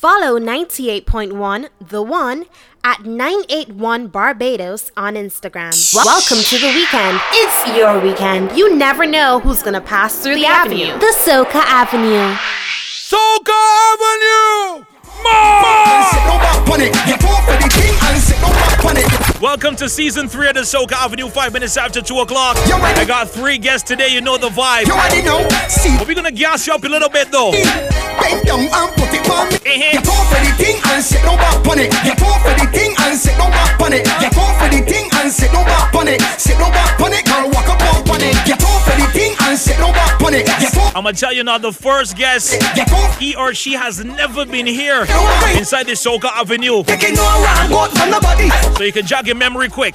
Follow 98.1 The One at 981 Barbados on Instagram. Welcome to the weekend. It's your weekend. You never know who's going to pass through the avenue. The Soca Avenue. Soca Avenue! Welcome to season 3 of the Soca Avenue, 5 minutes after 2 o'clock. I got 3 guests today, you know the vibe. But we're gonna gas you up a little bit though. I'm gonna tell you now, the first guest, he or she has never been here inside the Soca Avenue. So you can jog your memory quick.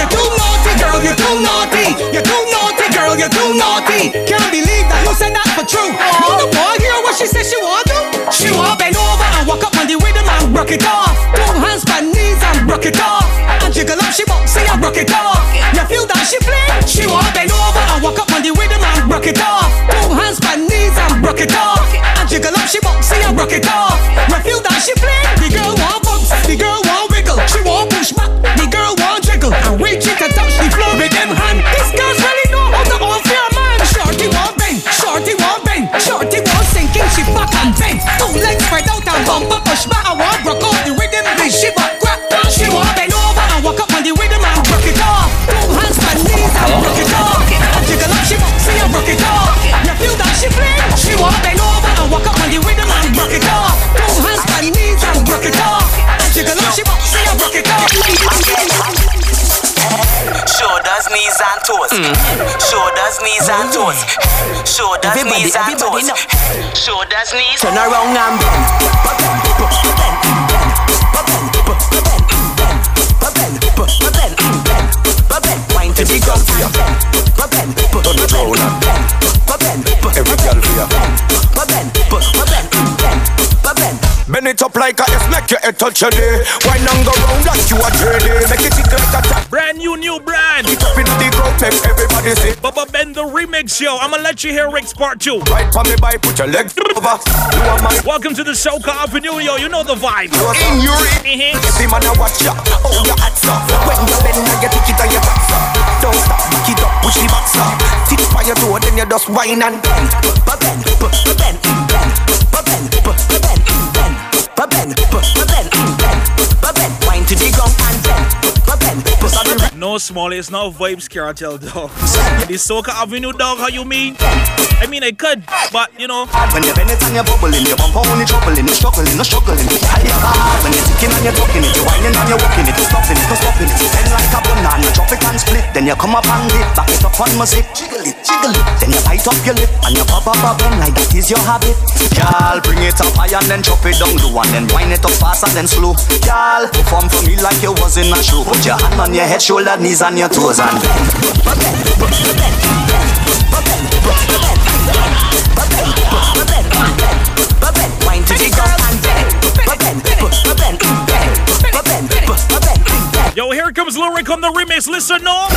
You're too naughty, girl. Can't believe that you said that for true. You know what? Hear what she said she want to? She want bend over and walk up on the rhythm and rock it off. Two hands on knees and rock it off. And jiggle up, she box, say I rock it off. You feel that she fling? She want bend over and walk up on the rhythm and rock it off. Two hands on knees and rock it off. And jiggle up, she box, say I rock it off. You feel that she fling? The girl want bounce, the girl want wiggle, she want push back, the girl want jiggle, and we she can touch the floor with them hands. This girl's really know how to own for a man. Shorty won't bend, shorty won't sinking, she back and bend. Two legs spread out and bumper push back. I won't rock out the rhythm, bitch, she back crack. She won't bend over and walk up on the rhythm and rock it off. Two hands on knees and rock it off. And jiggle up, she rock, see her rock it off. You feel that she fling? She won't bend over and walk up on the rhythm and rock it off. Two hands on knees and rock it off. And jiggle up, she rock, see her rock it off. Shoulders, knees and toes. Shoulders, knees and toes. Shoulders, knees and toes. Shoulders, knees. Turn around and bend. Wine to the ground for you. Turn it round and bend. Every girl for you. Bend it up like a F, make your head touch your day. Wine and go round like you a journey. Make it tick like a tap. Brand new brand. It up in the crowd, make everybody say Bubba Ben the remix, yo. I'ma let you hear Rick's part 2. Right for me by, put your legs over. Welcome to the Soca Avenue, yo. You know the vibe. In your ear, see man, I watch ya. Oh, your hats off. When you bend, now you tick it and you box up. Don't stop, back it up, push the box up. Tip by your toe, then you just wine and bend. Bubba Ben, Bubba Ben, Bubba Ben, Bubba Ben, Bubba Ben, Bubba Ben, Bubba Ben. Wine to the ground and bend. No, Smalley, it's not vibes cartel, dog. The Soca Avenue, dog, how you mean? I mean, I could, but, you know. When you're bending and you're bubbling, you're bumping, you're troubling, you're struggling, you're struggling. When you're ticking and you're talking it, you're whining and you're walking it, you're stopping it, you're stopping it. You bend like a banana, you drop it and split. Then you come up and dip, back it up on my zip. Jiggle it, then you bite up your lip. And you pop up again like that is your habit. Y'all, bring it up high and then chop it down low. And then whine it up fast and then slow. Y'all, perform for me like you was in a show. Put your hand on your head, shoulder, knees, and your toes, and wine to the ground. Yo, here comes Lyric on the remix. Listen up.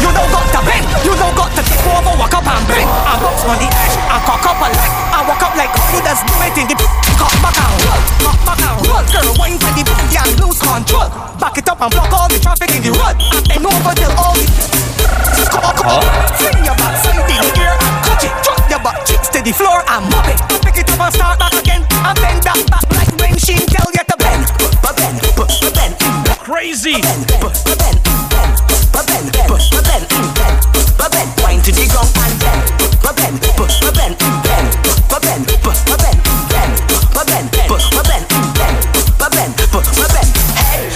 You don't got to bend. You don't got to tip over, walk up and bend. I box on the edge, I cock up a leg. I walk up like who does do it in the cock back out. Girl, wine for the booty and lose control. Back it up and block all the traffic in the road. And then over till all the cock. Swing your back side in the air and catch it. Drop your back cheeks to the floor and mop it. Pick it up and start back again. And bend that back like when she tell you to bend. Bend. Crazy. Bend, wine to the ground and bend. Bend.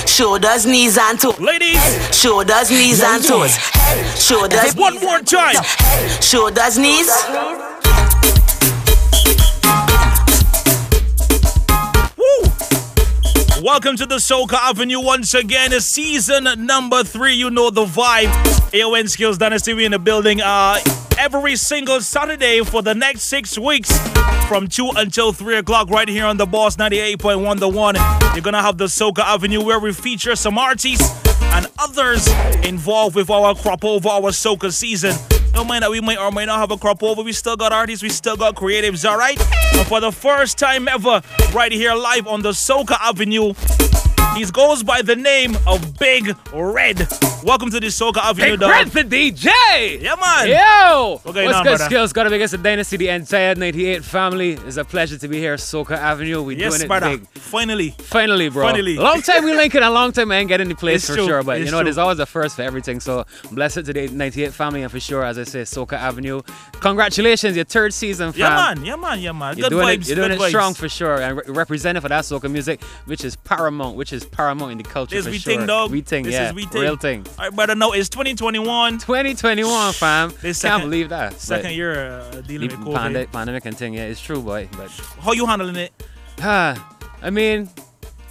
Shoulders, knees and toes. Ladies, shoulders, knees and toes. Shoulders. One more time. Shoulders, knees. Woo! Welcome to the Soca Avenue once again. It's season number 3. You know the vibe. AON Skills Dynasty, we in the building every single Saturday for the next 6 weeks from 2 until 3 o'clock right here on The Boss 98.1 The One. You're going to have the Soca Avenue where we feature some artists and others involved with our crop over our Soca season. Don't mind that we might or might not have a crop over. We still got artists, we still got creatives, all right? But for the first time ever, right here live on the Soca Avenue, he goes by the name of Big Red. Welcome to the Soca Avenue, dog. Big Red for DJ! Yeah, man! Yo! What's good, Skills? Gotta be against the Dynasty, the entire 98 family. It's a pleasure to be here, Soca Avenue. We doing Sparta. It big. Finally, bro. Long time we linking, a long time I ain't getting the place for sure. But you know, there's always a first for everything. So, bless it to the 98 family. And for sure, as I say, Soca Avenue. Congratulations, your third season, fam. Yeah, man. You're good doing vibes, You're doing it strong for sure. And representing for that Soca music, which is paramount, in the culture. This for we sure. Thing, dog. This is we thing. Real thing. All right, brother. No, it's 2021. 2021, fam. Can't believe that. Second year dealing with COVID. Pandemic and thing. Yeah, it's true, boy. But how you handling it? I mean,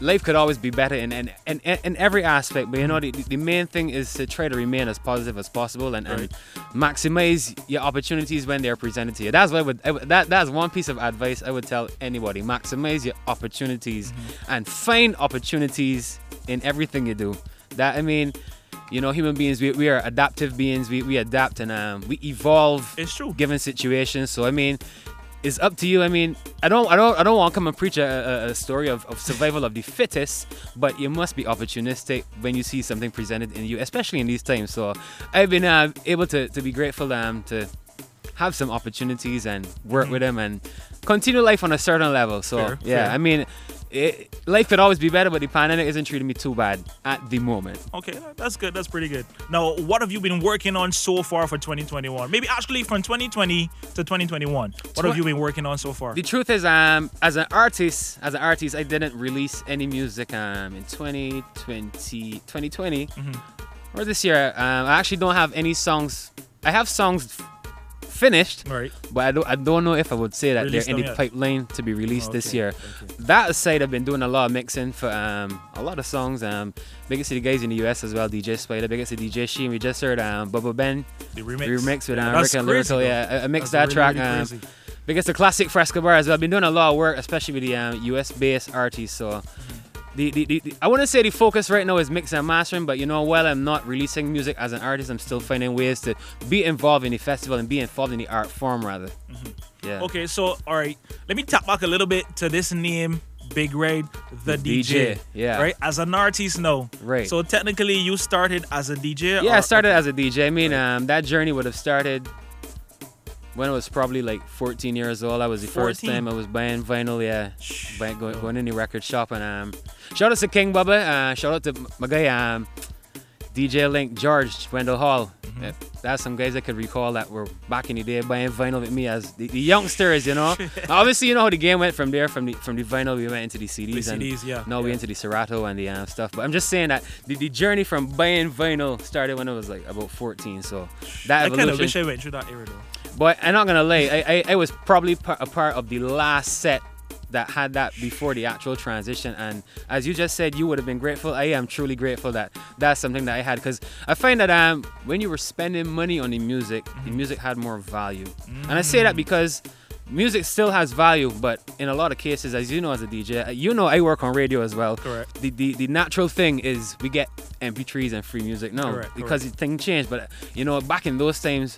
life could always be better in every aspect, but you know, the main thing is to try to remain as positive as possible and maximize your opportunities when they're presented to you. That's what that's one piece of advice I would tell anybody. Maximize your opportunities and find opportunities in everything you do. That, I mean, you know, human beings, we are adaptive beings. We adapt and we evolve. It's true. Given situations. So, I mean, it's up to you. I mean, I don't want to come and preach a story of survival of the fittest, but you must be opportunistic when you see something presented in you, especially in these times. So I've been able to be grateful to have some opportunities and work with them and continue life on a certain level. So fair. I mean, life could always be better, but the pandemic isn't treating me too bad at the moment. Okay, that's good. That's pretty good. Now, what have you been working on so far for 2021? Maybe actually from 2020 to 2021. What have you been working on so far? The truth is, as an artist, I didn't release any music in 2020 or this year. I actually don't have any songs. I have songs finished, right, but I don't know if I would say that release they're in the pipeline to be released this year. That aside, I've been doing a lot of mixing for a lot of songs. Biggest to the guys in the US as well, DJ Spider, biggest to DJ Sheen. We just heard Bubba Ben, the remix with Rick and Lyrical. Though. Yeah, I mixed that track. Really biggest to classic Fresco Bar as well. I've been doing a lot of work, especially with the US based artists. So I want to say the focus right now is mixing and mastering, but you know, while I'm not releasing music as an artist, I'm still finding ways to be involved in the festival and be involved in the art form rather. Yeah. Okay, so all right, let me tap back a little bit to this name, Big Red, the DJ. Yeah. Right? As an artist now. Right. So technically you started as a DJ? Yeah, I started as a DJ. I mean, that journey would have started when I was probably like 14 years old. That was the first time I was buying vinyl, going in the record shop. And shout out to King Bubba, shout out to my guy, DJ Link, George Wendell Hall. That's some guys I could recall that were back in the day buying vinyl with me as the youngsters, you know. Obviously, you know how the game went from there. From the vinyl, we went into the CDs. Now we're into the Serato and the stuff. But I'm just saying that the journey from buying vinyl started when I was like about 14. So that evolution. I kind of wish I went through that era though. But I'm not going to lie, I was probably a part of the last set that had that before the actual transition. And as you just said, you would have been grateful. I am truly grateful that that's something that I had, because I find that when you were spending money on the music had more value. And I say that because music still has value, but in a lot of cases, as you know, as a DJ, you know I work on radio as well. Correct. The natural thing is we get MP3s and free music now because the thing changed. But, you know, back in those times,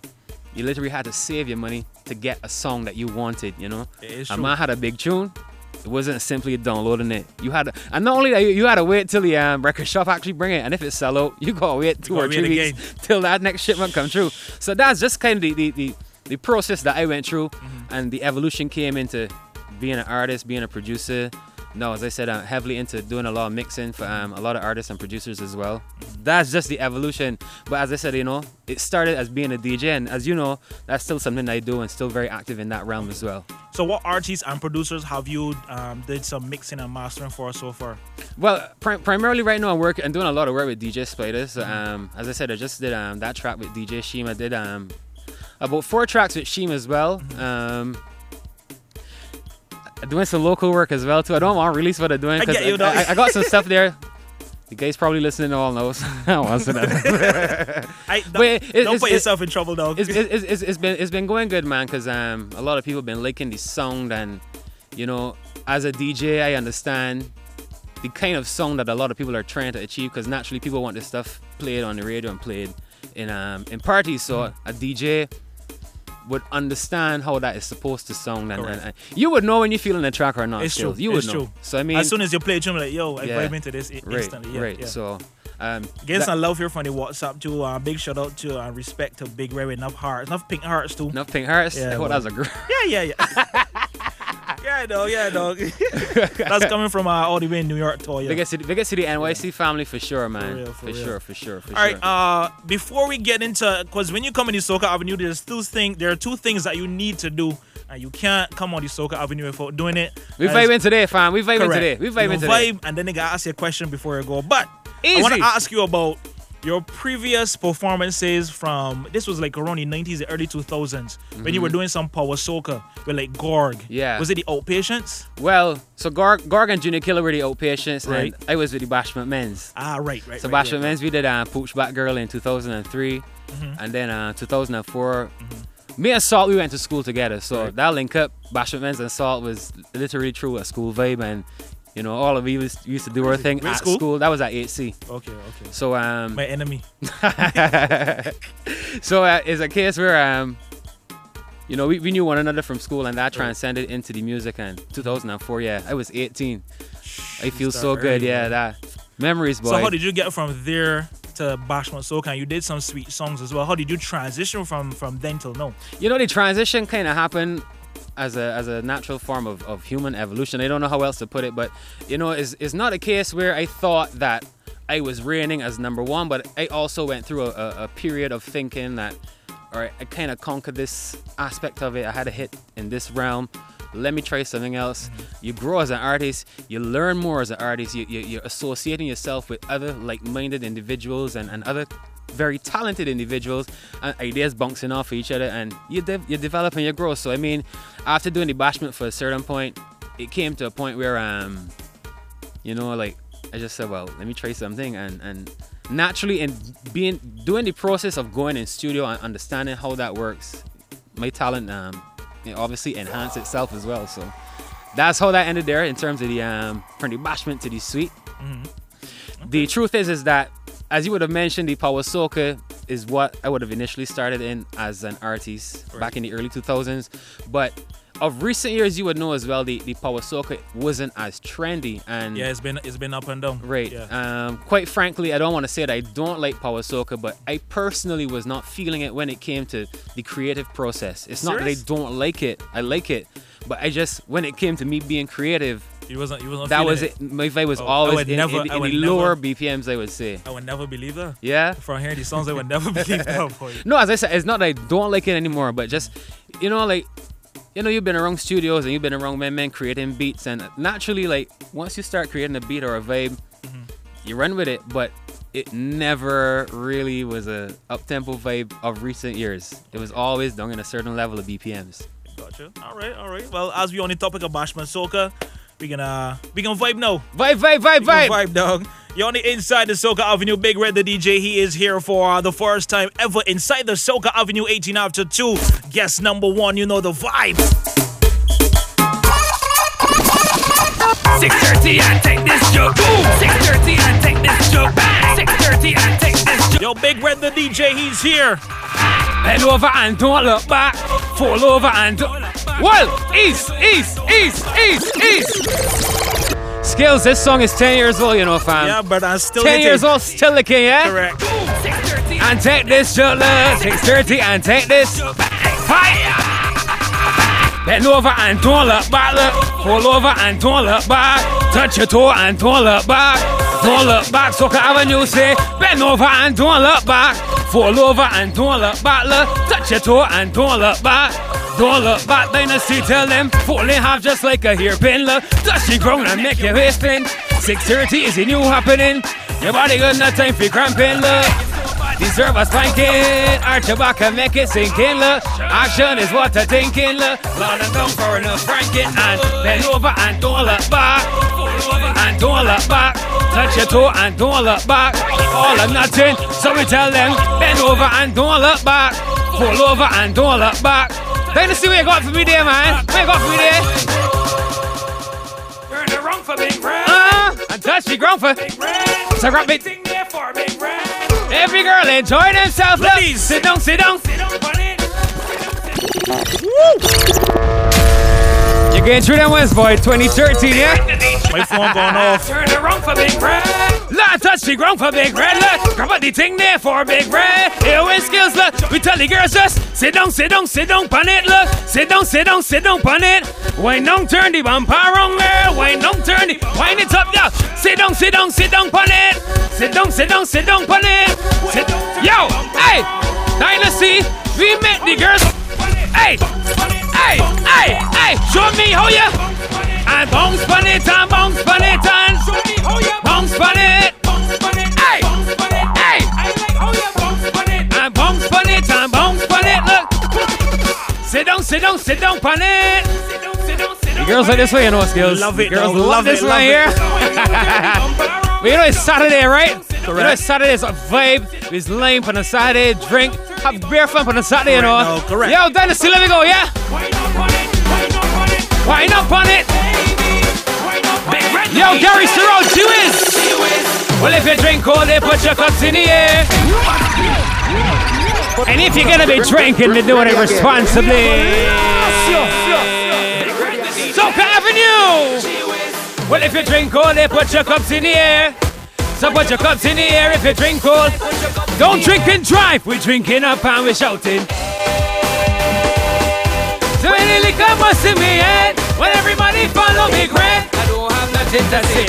you literally had to save your money to get a song that you wanted, you know? A man had a big tune. It wasn't simply downloading it. You had to, and not only that, you had to wait till the record shop actually bring it. And if it sell out, you got to wait 2 or 3 weeks till that next shipment come through. So that's just kind of the process that I went through. And the evolution came into being an artist, being a producer. No, as I said, I'm heavily into doing a lot of mixing for a lot of artists and producers as well. That's just the evolution. But as I said, you know, it started as being a DJ. And as you know, that's still something I do and still very active in that realm as well. So what artists and producers have you did some mixing and mastering for so far? Well, primarily right now I'm doing a lot of work with DJ Spider. So, as I said, I just did that track with DJ Sheen. I did about 4 tracks with Sheen as well. Doing some local work as well too. I don't want to release what I'm doing because I got some stuff there. The guys probably listening all knows. I don't want to that. Don't put yourself in trouble, dog. It's been going good, man. Because a lot of people have been liking the sound, and you know, as a DJ, I understand the kind of sound that a lot of people are trying to achieve. Because naturally, people want this stuff played on the radio and played in parties. So a DJ would understand how that is supposed to sound, and you would know when you're feeling a track or not. It's true. You would know. True. So I mean, as soon as you play a drum, like yo, I vibe into this instantly. So. Get some love here from the WhatsApp too. Big shout out to respect to Big Red with enough hearts, enough pink hearts too. Enough pink hearts. Yeah, well, that's a girl. Yeah, dog. That's coming from all the way in New York tour. Yeah. Biggest city, NYC family for sure, man. For real. All right. Before we get into, because when you come in the Soca Avenue, there are two things that you need to do. You can't come on the Soca Avenue without doing it. We vibing today, fam. We vibing today. And then they gotta ask you a question before you go. But easy. I want to ask you about your previous performances from, this was like around the 90s, the early 2000s, when you were doing some power soca with like Gorg. Yeah. Was it the Outpatients? Well, so Gorg and Junior Killer were the Outpatients, right. And I was with the Bashment Men's. Men's, we did Pooch Back Girl in 2003, and then 2004, me and Salt, we went to school together, so that link up, Bashment Men's and Salt was literally true a school vibe, and you know, all of we used to do our thing at school. That was at HC. Okay. So my enemy. So it's a case where you know, we knew one another from school, and that transcended into the music. And 2004, I was 18. I feel so good, that memories, boy. So how did you get from there to Bashment Soca? And you did some sweet songs as well. How did you transition from then till now? You know, the transition kind of happened as a natural form of human evolution. I don't know how else to put it, but you know, it's not a case where I thought that I was reigning as number one, but I also went through a period of thinking that, all right, I kind of conquered this aspect of it. I had a hit in this realm. Let me try something else. You grow as an artist, you learn more as an artist, you're associating yourself with other like-minded individuals and other very talented individuals, and ideas bouncing off of each other, and you develop and you grow. So I mean, after doing the Bashment for a certain point, it came to a point where you know, like I just said, well, let me try something, and naturally in doing the process of going in studio and understanding how that works, my talent it obviously enhanced itself as well. So that's how that ended there in terms of the from the Bashment to the suite. The truth is that, as you would have mentioned, the power soca is what I would have initially started in as an artist back in the early 2000s. But of recent years, you would know as well, the power soca wasn't as trendy. And yeah, it's been up and down. Right. Yeah. Quite frankly, I don't want to say that I don't like power soca, but I personally was not feeling it when it came to the creative process. It's not that I don't like it. I like it. But I just, when it came to me being creative, He wasn't. That was it. My vibe was always in the lower BPMs, I would say. I would never believe that. Yeah. From hearing the songs, I would never believe that. No, as I said, it's not that I don't like it anymore, but just, you know, like, you know, you've been around studios and you've been around men creating beats, and naturally, like, once you start creating a beat or a vibe, you run with it. But it never really was a up-tempo vibe of recent years. It was always done in a certain level of BPMs. Gotcha. All right. Well, as we're on the topic of Bashment Soca, we gonna vibe now. Vibe. Vibe, dog. You're on the Inside the Soca Avenue. Big Red, the DJ, he is here for the first time ever. Inside the Soca Avenue, 18 after 2. Guest number one, you know the vibe. 6:30, I take this joke. 6:30, I take this joke. 6:30, I take this joke. Yo, Big Red, the DJ, he's here. Head over and don't look back. Fall over and don't look back. Well, East. Skills, this song is 10 years old, you know, fam. Yeah, but I'm still 10 years old, still the king, yeah? Correct. And take this, your love. 6:30 and take this. Fire! Bend over and don't look back, look. Pull over and don't look back. Touch your toe and don't look back. Don't look back, Soca Avenue say. Bend over and don't look back. Fall over and don't look back, look. Touch your toe and don't look back. Don't look back, dynasty, tell them. Falling half just like a hairpin, look. Touch the ground and make your waist spin. 6:30 is a new happening. Your body got no time for cramping, look. Deserve a spanking. Arch your back and make it sinking, look. Action is what I'm thinking, look. Lord and down for enough franking. And bend over and don't look back. And don't look back. Touch your toe and don't look back. All or nothing, so we tell them. Bend over and don't look back. Fall over and don't look back. Dynasty, where you got for me there, man? Where you got for me there? You're in the wrong for Big Red. And touch the ground for Big Red. So grab it. Everything there for Big Red. Every girl enjoy themselves. Ladies, sit down, sit down, sit down, bunny. You're getting through them West, boy. 2013, yeah? My phone going off. Turn around for Big Red. Not touch the ground for Big Red. Look, grab the thing there for Big Red. Here with skills, look. We tell the girls just sit down, sit down, sit down, pun it, look. Sit down, sit down, sit down, pun it. Wine down, turn the vampire on there. Wine down, turn the, wind it up, yeah. Sit down, sit down, sit down, pun it. Sit down, sit down, sit down, pun it. Sit, yo, hey. Now let's see. We met the girls. Hey, hey, hey, hey, show me how you and bounce pon it and bounce pon it and show me how you bounce pon it. Hey, hey, I like how you bounce pon it and bounce pon it and bounce pon it. Look, sit down, sit down, sit down pon it. Sit down, sit down, sit down. The girls are this way, you know, skills. Love it, the girls love this one here. But you know it's Saturday, right? Correct. You know it's Saturday, it's a vibe. It's lame on a Saturday, drink. Have beer fun on a Saturday, you know. No, correct. Yo, Dynasty, let me go, yeah? Why not on it? Big Red. Yo, Gary Saro, G-Wiz. Well, if you drink all day, put your cups in the air. And if you're gonna be drinking, then do it responsibly. Soca Avenue. Well, if you drink all day, put your cups in the air. So put your cups in the air if you drink cold. Don't drink and drive. We're drinking up and we're shouting. So many liquor must in me head. When everybody follow me, grand. I don't have nothing to say,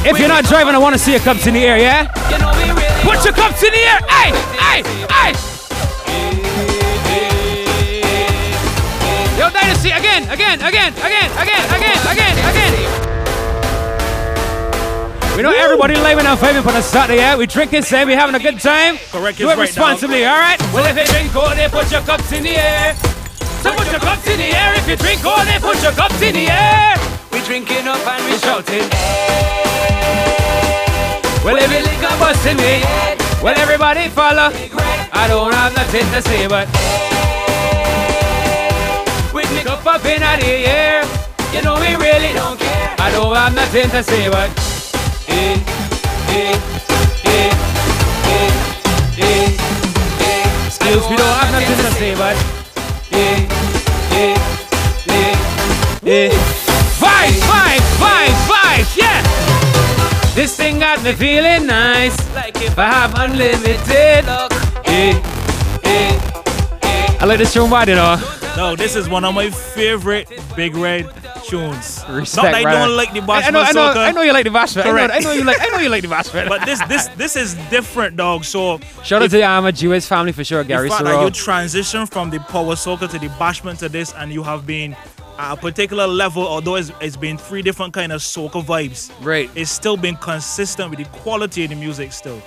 but if you're not driving, I want to see your cups in the air, yeah? Put your cups in the air. Hey, hey, hey. Yo, Dynasty, again. We know everybody living and vibing for the Saturday, yeah? We drinking, say we having a good time. Correct, do it responsibly, all right? Well, if you drink all day, put your cups in the air. So put your cups in the air. If you drink all day, put your cups in the air. We drinking up and we shouting. Well, if you lick up us in the head. Well, everybody follow. I don't have nothing to say, but we lick up in the air. You know we really don't care. I don't have nothing to say, but skills we don't have nothing to say, but Five, yeah. This thing got me feeling nice, like if I have unlimited luck. I like this tune wide, you know. No, this is one of my favorite Big Red tunes. Respect, not that I don't like the Bash. I know you like the Bash. I know you like the Bash. But this is different, dog. So shout out to the Armour G-Wiz family for sure, Gary Saro. The fact that you transition from the power soca to the bashment to this, and you have been at a particular level, although it's been three different kind of soca vibes. Right. It's still been consistent with the quality of the music still.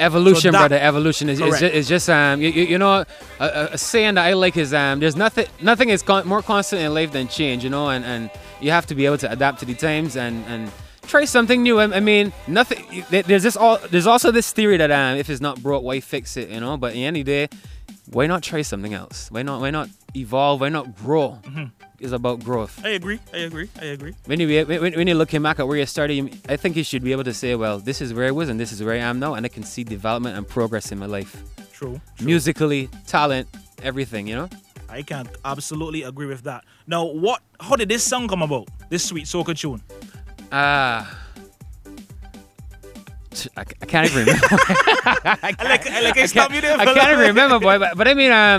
Evolution, so that, brother. Evolution is just you know, a saying that I like is there's nothing is more constant in life than change, you know, and you have to be able to adapt to the times and try something new. I mean, nothing. There's also this theory that if it's not broke, why fix it, you know? But in the end of the day, why not try something else? Why not evolve? Why not grow? Mm-hmm. It's about growth. I agree. When you're looking back at where you started, I think you should be able to say, well, this is where I was and this is where I am now, and I can see development and progress in my life. True. Musically, talent, everything, you know? I can absolutely agree with that. Now, how did this song come about? This sweet soca tune? I can't even remember. I can't even remember, boy. But I mean,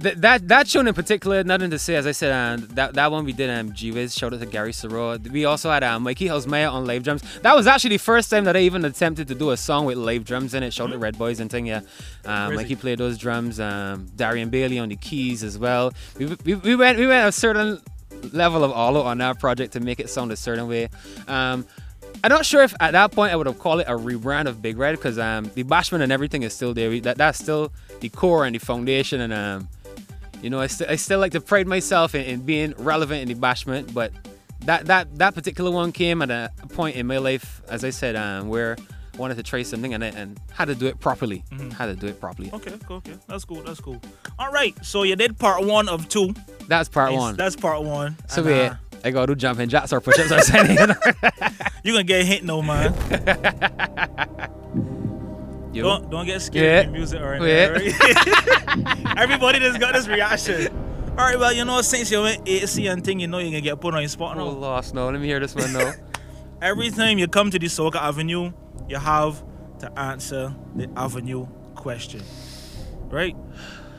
that tune in particular, nothing to say. As I said, that one we did G-Wiz, shout out to Gary Saro. We also had Mikey Hosmeyer on live drums. That was actually the first time that I even attempted to do a song with live drums in it. Shout out to Red Boys and thing, yeah. Mikey played those drums. Darian Bailey on the keys as well. We went a certain level of all out on that project to make it sound a certain way. I'm not sure if at that point I would have called it a rebrand of Big Red, because the bashment and everything is still there. That's still the core and the foundation, and you know, I still like to pride myself in being relevant in the bashment, but that particular one came at a point in my life, as I said, where I wanted to try something and how to do it properly. Mm-hmm. How to do it properly. Okay. That's cool. All right, so you did part one of two. That's part one. So I gotta do jumping jacks or push-ups or something. You gonna get hit, no man. You. Don't get scared of music or anything. Yeah. Everybody that's got this reaction. All right, well, you know, since you went AC and thing, you know you're going to get put on your spot now. Oh, lost now. Let me hear this one now. Every time you come to the Soca Avenue, you have to answer the Avenue question. Right?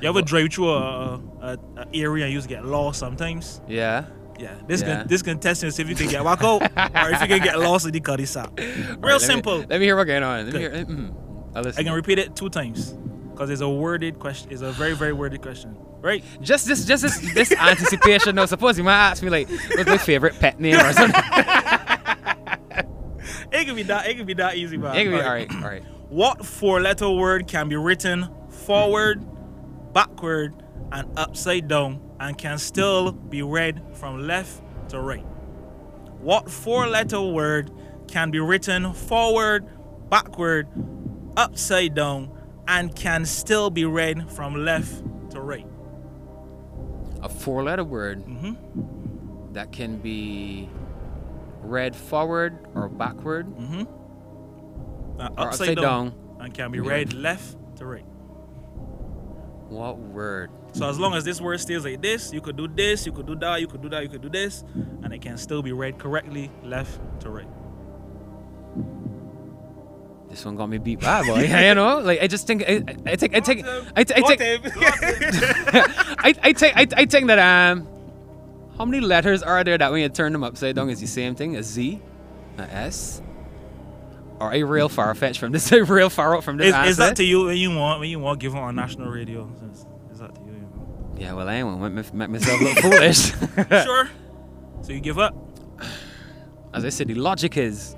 You ever drive through an area and you just get lost sometimes? Yeah. Yeah. This contestant is if you can get walk out or if you can get lost in the curry sack. Real simple. Let me hear what's going on. Let me hear. I can repeat it 2 times because it's a worded question. It's a very, very worded question. Right? Just this anticipation. Now, suppose you might ask me, like, what's my favorite pet name or something? It could be that easy, man. It could be all right. What 4-letter word can be written forward, backward, and upside down and can still be read from left to right? What 4-letter word can be written forward, backward, upside down, and can still be read from left to right? A 4-letter word that can be read forward or backward, or upside down, and can be read left to right. What word? So as long as this word stays like this, you could do this, you could do that, you could do that, you could do this, and it can still be read correctly left to right. This one got me beat bad, boy. You know, like I think that how many letters are there that when you turn them upside down is the same thing? A Z, a S. Or a real far-fetched from this? A real far out from this? Is that to you when you want give on national radio? Is that to you? Yeah, well, I ain't make myself look foolish. Sure. So you give up? As I said, the logic is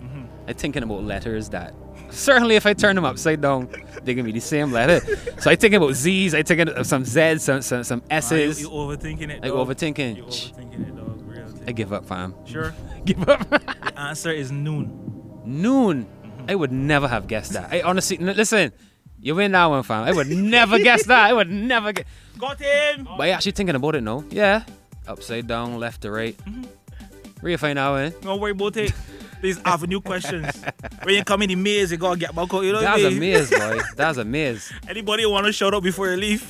I'm thinking about letters that certainly if I turn them upside down, they're gonna be the same letter. So I think about Z's, I think of some Z's, some S's. You overthinking it. You're overthinking it, dog. Really. I give up, fam. Sure. Give up. The answer is noon. Noon. I would never have guessed that. I honestly, listen, you win that one, fam. I would never guess that. I would never guess. Got him. But I actually thinking about it now. Yeah. Upside down, left to right. Where you find that one? Don't worry about it. These avenue questions. When you come in the maze, you gotta get back out. You know what I mean? That's a maze, boy. That's a maze. Anybody want to shout out before you leave?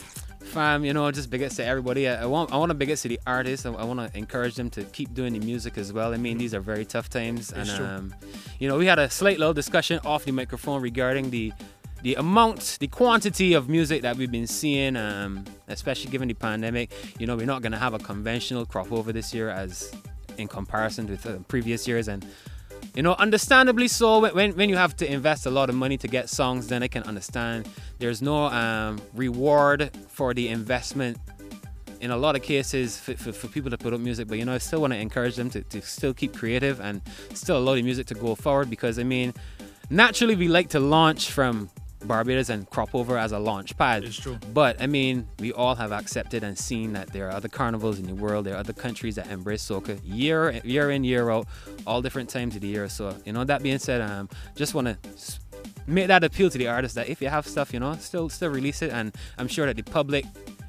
Fam, you know, just big ups to everybody. I want to big ups to the artists. I want to encourage them to keep doing the music as well. I mean, these are very tough times. It's true. You know, we had a slight little discussion off the microphone regarding the amount, the quantity of music that we've been seeing, especially given the pandemic. You know, we're not going to have a conventional crop over this year as in comparison with previous years. And you know, understandably so, when you have to invest a lot of money to get songs, then I can understand there's no reward for the investment in a lot of cases for people to put up music. But, you know, I still want to encourage them to still keep creative and still allow the music to go forward because, I mean, naturally we like to launch from Barbados and crop over as a launch pad. It's true. But I mean, we all have accepted and seen that there are other carnivals in the world, there are other countries that embrace soca year in, year out, all different times of the year. So, you know, that being said, just want to make that appeal to the artists that if you have stuff, you know, still release it. And I'm sure that the public,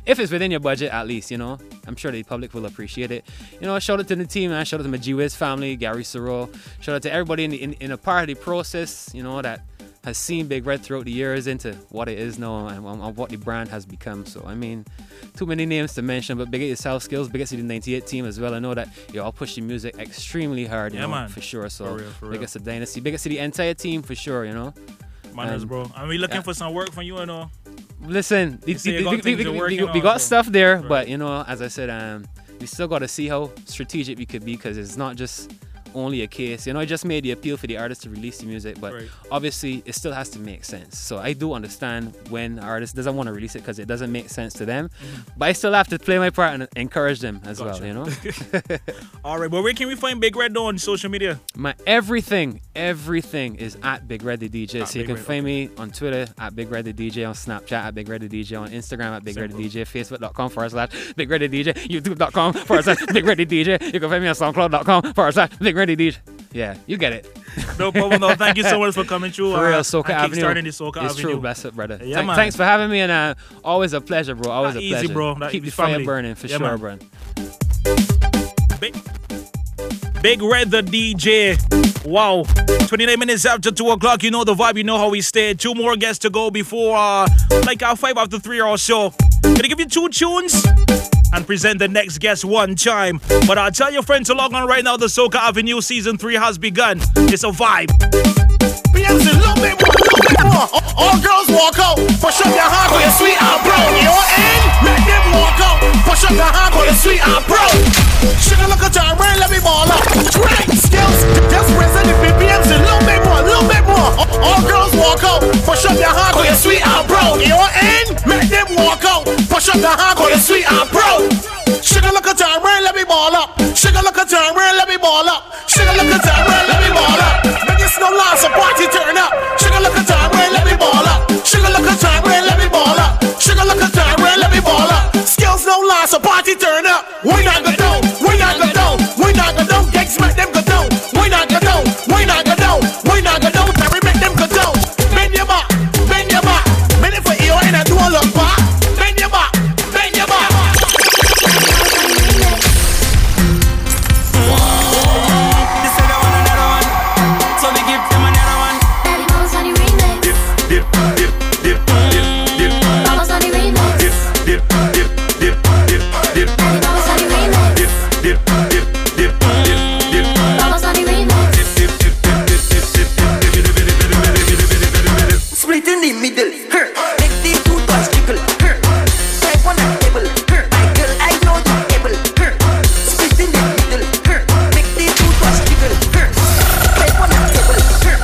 if it's within your budget at least, you know, I'm sure the public will appreciate it. You know, shout out to the team, man. Shout out to my G-Wiz family, Gary Saro. Shout out to everybody in a part of the process, you know, that has seen Big Red throughout the years into what it is now and what the brand has become. So, I mean, too many names to mention, but big at yourself, skills, big at the 98 team as well. I know that you all push the music extremely hard, you know, man. For sure. So, for real. Big at the Dynasty, big at the entire team, for sure, you know. Manners, bro. And we looking for some work from you and all. Listen, we got stuff there, right. But, you know, as I said, we still got to see how strategic we could be because it's not just only a case, you know. I just made the appeal for the artist to release the music, but obviously it still has to make sense. So I do understand when an artist doesn't want to release it because it doesn't make sense to them, but I still have to play my part and encourage them as well, you know. All right, but where can we find Big Red though on social media? My everything is at Big Red the DJ. So you can find me on Twitter at Big Red the DJ, on Snapchat at Big Red the DJ, on Instagram at Big Red the DJ, Facebook.com/ Big Red the DJ, YouTube.com/ Big Red the DJ. You can find me on SoundCloud.com/ Big Ready, DJ. Yeah, you get it. No problem. No, thank you so much for coming through. For real, Soca Avenue. Starting the Soca Avenue. It's true, bless up, brother. Yeah, thanks for having me, and always a pleasure, bro. Always a pleasure. Easy, bro. Keep the fire burning, for sure, bro. Big Red, the DJ. Wow. 29 minutes after 2 o'clock. You know the vibe. You know how we stay. Two more guests to go before, like, our 5 after 3 or so. Gonna give you two tunes and present the next guest one time. But I'll tell your friends to log on right now. The Soca Avenue Season 3 has begun. It's a vibe. Beyonce, little bit more, little bit more. All girls walk out. Push up your hand for your sweet out, bro. You're in. Make them walk out. Push up your hand for your sweet out, bro. Sugar, look at your rain. Let me ball up. Right. Skills. Just present it. Beyonce, little bit more, little bit more. All girls walk out. Push up your hand for your sweet out, bro. You're in. Make them walk out. Push up your hand for your sweet out, bro. Sugar, look at your rain. Let me ball up. Sugar, look at your rain. Let me ball up. Sugar, look at your rain. Let me ball up. No loss, a party turn up. Sugar look a time, rain, let me ball up. Sugar look a time, rain, let me ball up. Sugar look a time, rain, let me ball up. Skills no loss, a party turn up. We not go down, we not go down, we not go down. Gangs make them go down. We not go down, we not go down, we not go down. Terry make them go down. Bend your back, bend your back. Bend it for you and I do all of that. Bend your back, bend your back.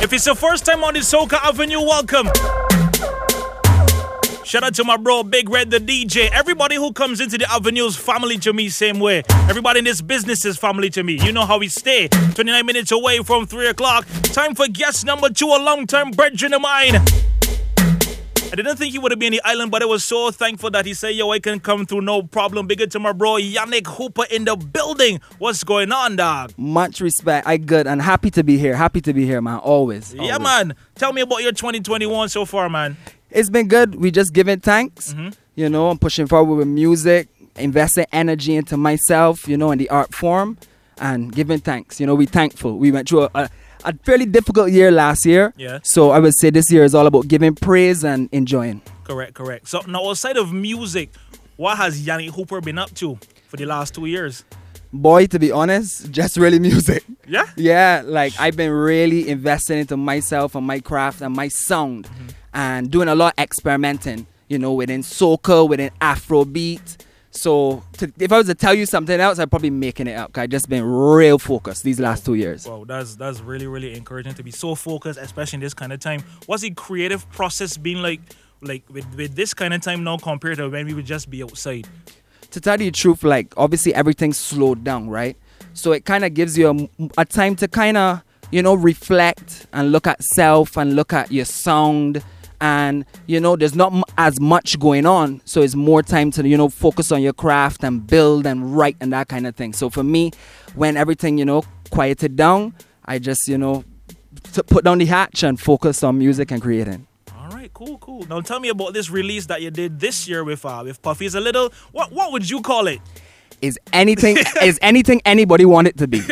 It's your first time on the Soca Avenue, welcome. Shout out to my bro, Big Red, the DJ. Everybody who comes into the Avenue's family to me, same way. Everybody in this business is family to me. You know how we stay. 29 minutes away from 3 o'clock. Time for guest number 2, a long-term brethren of mine. I didn't think he would have been on the island, but I was so thankful that he said, yo, I can come through, no problem. Big up to my bro, Yannick Hooper in the building. What's going on, dog? Much respect. I good and happy to be here. Happy to be here, man. Always. Yeah, always. Man. Tell me about your 2021 so far, man. It's been good. We just giving thanks. Mm-hmm. You know, I'm pushing forward with music, investing energy into myself, you know, in the art form, and giving thanks. You know, we thankful. We went through a fairly difficult year last year. Yeah. So I would say this year is all about giving praise and enjoying. Correct, correct. So now outside of music, what has Yannick Hooper been up to for the last 2 years? Boy, to be honest, just really music. Yeah? Yeah, like I've been really investing into myself and my craft and my sound, mm-hmm. and doing a lot of experimenting, you know, within soca, within Afrobeat. So, if I was to tell you something else, I'd probably making it up. I've just been real focused these last 2 years. Wow, that's really, really encouraging to be so focused, especially in this kind of time. What's the creative process been like with this kind of time now compared to when we would just be outside? To tell you the truth, like, obviously everything's slowed down, right? So, it kind of gives you a time to kind of, you know, reflect and look at self and look at your sound. And, you know, there's not as much going on. So it's more time to, you know, focus on your craft and build and write and that kind of thing. So for me, when everything, you know, quieted down, I just, you know, put down the hatch and focus on music and creating. All right, cool, cool. Now tell me about this release that you did this year with Puffy. It's a little, what would you call it? Is anything anybody want it to be.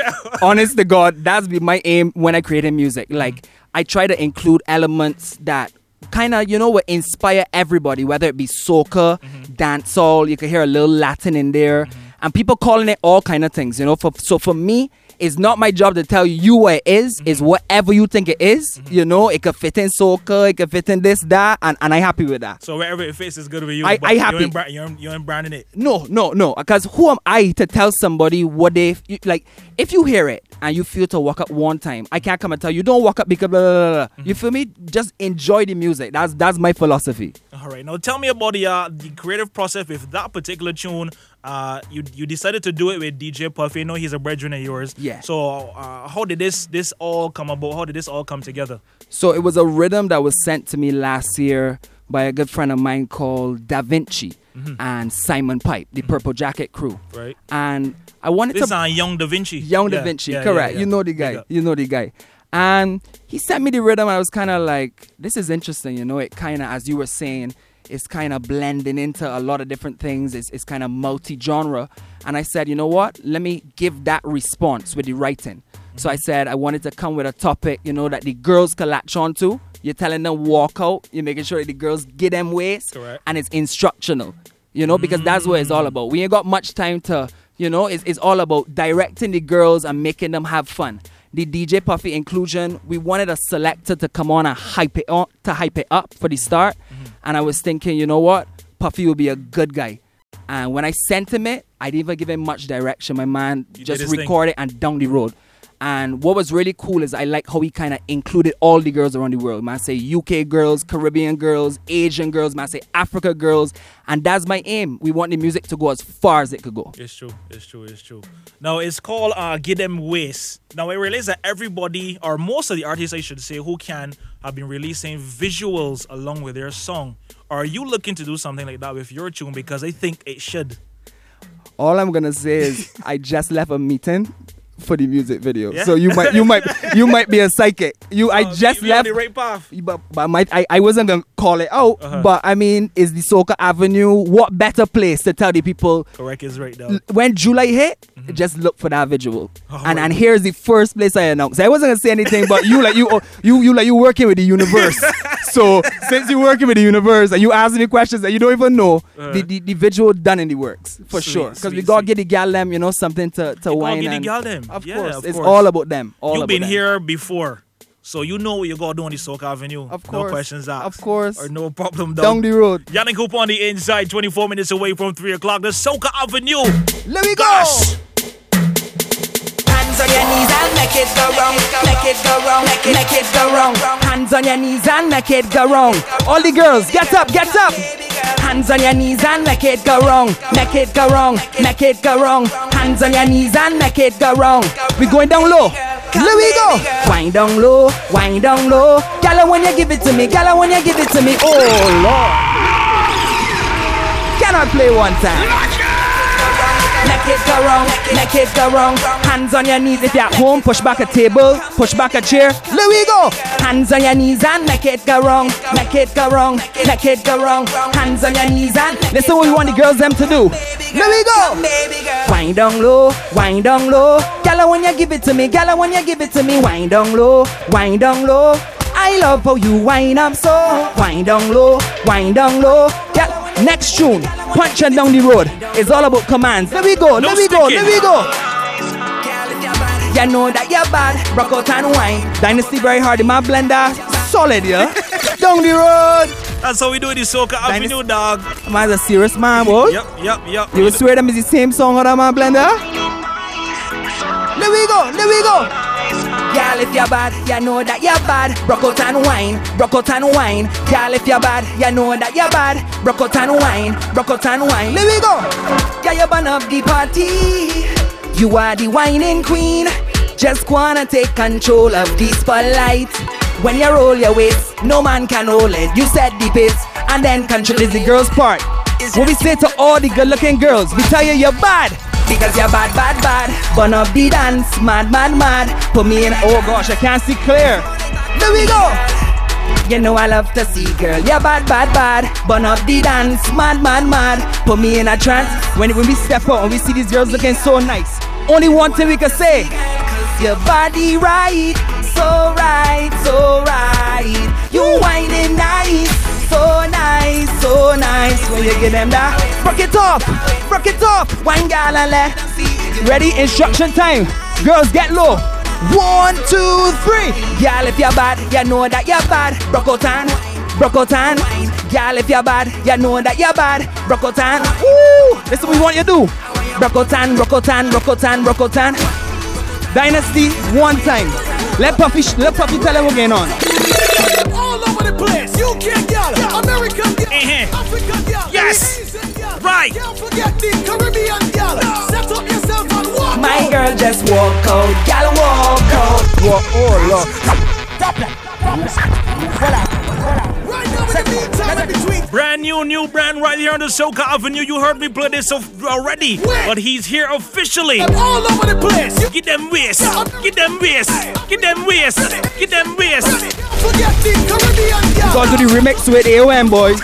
Honest to God, that's been my aim when I created music. Like, I try to include elements that kind of, you know, will inspire everybody, whether it be soca, mm-hmm. dancehall, you can hear a little Latin in there, mm-hmm. and people calling it all kind of things, you know. So for me, it's not my job to tell you what it is, mm-hmm. it's whatever you think it is, mm-hmm. you know. It could fit in soca, it could fit in this, that, and I happy with that. So wherever it fits is good with you, I happy. You ain't branding it. No, because who am I to tell somebody what they, like, if you hear it and you feel to walk up one time, I can't come and tell you, don't walk up because blah, blah, blah, blah. Mm-hmm. You feel me? Just enjoy the music. That's my philosophy. All right, now tell me about the creative process with that particular tune. You decided to do it with DJ Puffy. I know he's a brethren of yours. Yeah. So how did this all come about? How did this all come together? So it was a rhythm that was sent to me last year by a good friend of mine called Da Vinci, mm-hmm. and Simon Pipe, the mm-hmm. Purple Jacket crew. Right. And I wanted this to... This is Young Da Vinci. Young Da Vinci, correct. Yeah. You know the guy. You know the guy. And he sent me the rhythm and I was kind of like, this is interesting, you know. It kind of, as you were saying... It's kind of blending into a lot of different things. It's kind of multi-genre. And I said, you know what? Let me give that response with the writing. So I said I wanted to come with a topic, you know, that the girls can latch on to. You're telling them walk out. You're making sure that the girls get them ways. Correct. And it's instructional, you know, because that's what it's all about. We ain't got much time to, you know, it's all about directing the girls and making them have fun. The DJ Puffy inclusion, we wanted a selector to come on and hype it up for the start. Mm-hmm. And I was thinking, you know what? Puffy will be a good guy. And when I sent him it, I didn't even give him much direction. My man just recorded and down the road. And what was really cool is I like how he kind of included all the girls around the world. Man, I say UK girls, Caribbean girls, Asian girls, man, I say Africa girls. And that's my aim. We want the music to go as far as it could go. It's true. Now, it's called Get Them Ways. Now, I realize that everybody, or most of the artists, I should say, who can, have been releasing visuals along with their song. Are you looking to do something like that with your tune? Because I think it should. All I'm going to say is I just left a meeting for the music video, yeah. So you might be a psychic. I just left. On the right path. But I wasn't gonna call it out. Uh-huh. But I mean, it's the Soca Avenue. What better place to tell the people? Correct is right now. When July hit, just look for that visual. Oh, and here's the first place I announced. I wasn't gonna say anything, but you working with the universe. So since you're working with the universe and you asking me questions that you don't even know, the visual done in the works for sure. Because we gotta get the gal them, you know, something to whine. Get the gal them. Of course, it's all about them. You've been here before, so you know what you got to do on the Soca Avenue. Of course. No questions asked. Of course. Or no problem down the road. Yannick Hooper on the inside, 24 minutes away from 3 o'clock. The Soca Avenue. Let me go. Gosh. Hands on your knees and make it go wrong. Make it go wrong. Make it go wrong. Hands on your knees and make it go wrong. All the girls, get up, get up. Hands on your knees and make it go wrong. Make it go wrong. Make it go wrong. Hands on your knees and make it go wrong. We going down low. Here we go. Wind down low. Wind down low. Gala when you give it to me. Gala when you give it to me. Oh Lord. Can I play one time? Make it go wrong. Make it go wrong. Hands on your knees. If you're at home, push back a table. Push back a chair. Here we go. Hands on your knees and make it go wrong. Make it go wrong. Make it go wrong. Hands on your knees and listen what we want the girls them to do. Here we go. Wind down low, wind down low. Gala when you give it to me, gala when you give it to me. Wind down low, wind down low. I love how you wind up so. Wind down low, wind down low. Next tune, punching down the road. It's all about commands. Let me go, let me go, let me go. You know that you're bad. Rock out and wine. Dynasty very hard in my blender. Solid, yeah. Down the road. That's how we do the Soca Avenue, dog. Man's a serious man, boy. Yep. You will swear them is the same song on that man blender? Let me go, let me go. Y'all, if you're bad, you know that you're bad. Rock out and wine, rock out and wine. Y'all, if you're bad, you know that you're bad. Rock out and wine, rock out and wine. Let me go. Yeah, you burn up the party. You are the whining queen. Just wanna take control of the spotlight. When you roll your waist, no man can hold it. You set the pace, and then control is the girls' part. What we say to all the good-looking girls, we tell you you're bad. Because you're bad, bad, bad. Burn up the dance, mad, mad, mad. Put me in, oh gosh, I can't see clear. There we go. You know I love to see, girl, you're bad, bad, bad. Burn up the dance, mad, mad, mad. Put me in a trance. When we step out and we see these girls looking so nice, only one thing we can say, your body right. So right, so right. You whining nice, so nice, so nice. When you give them that, rock it up, rock it up. Wine gal and let. Ready, instruction time. Girls, get low. 1, 2, 3. Gal, if you're bad, you know that you're bad. Rock out and, rock out and. Gal, if you're bad, you know that you're bad. Rock out and. Woo! That's what we want you to do. Rock out and, rock out and, rock out and, rock out and. Dynasty, one time. Let Puffy tell them what's going on. All over the place. UK girl, American girl, African girl, yes, Asian girl. Right. Don't forget the Caribbean girl. Set up yourself and walk. My out. Girl just walk out. Girl walk out. Walk all up. Stop that. Right now in the meantime, in between. Brand new brand right here on the Soca Avenue. You heard me play this already, but he's here officially. I'm all over the place. You get them waist, get them waist, get them waist, get them waist. Forget the Caribbean girl. Go do the remix with AOM boys.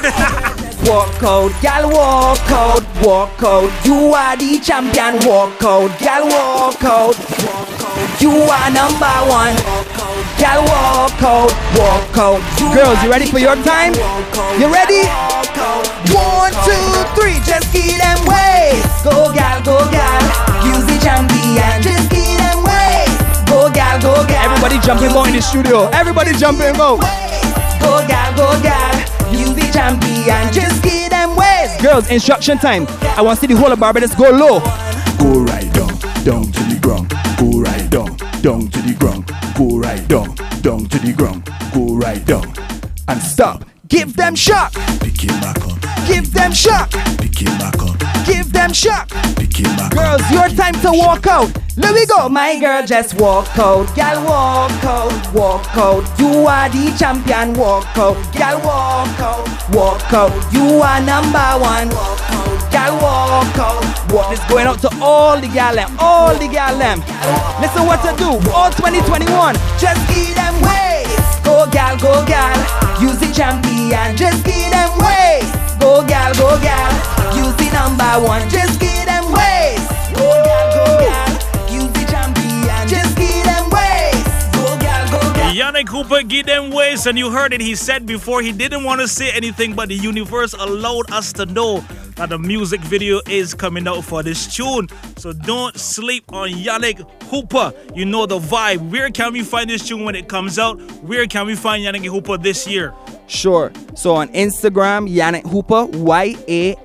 walk out, y'all walk out, you are the champion, walk out, y'all walk out, you are number one, y'all walk out, you girls, you ready for your time? You ready? 1, 2, 3, just give them ways, go gal, use the champion, just give them ways, go gal, everybody jump and go in the studio, everybody jump and go. Go gal, you be champion, just give them ways. Girls, instruction time. I want to see the whole of Barbados go low. Go right down to the ground. Go right down to the ground. Go right down to the ground. Go right down and stop. Give them shock. Pick it back up. Give them shock. Pick it back up. Give them shock. Pick it back up. Girls, your time to walk out. Let me go. My girl, just walk out. Y'all walk out, you are the champion, walk out. Y'all walk out, you are number one. Y'all walk out, walk. It's going out to all the y'all them, all the y'all them. Listen what I do, all 2021, just give them ways. Go gal, use the champion, just give them ways. Go gal, use the number one, just give them ways. Go gal, use the champion, just give them ways. Go gal. Yannick Hooper, give them ways, and you heard it. He said before he didn't want to say anything, but the universe allowed us to know that the music video is coming out for this tune. So don't sleep on Yannick Hooper. You know the vibe. Where can we find this tune when it comes out? Where can we find Yannick Hooper this year? Sure. So on Instagram, Yannick Hooper, YANNICK,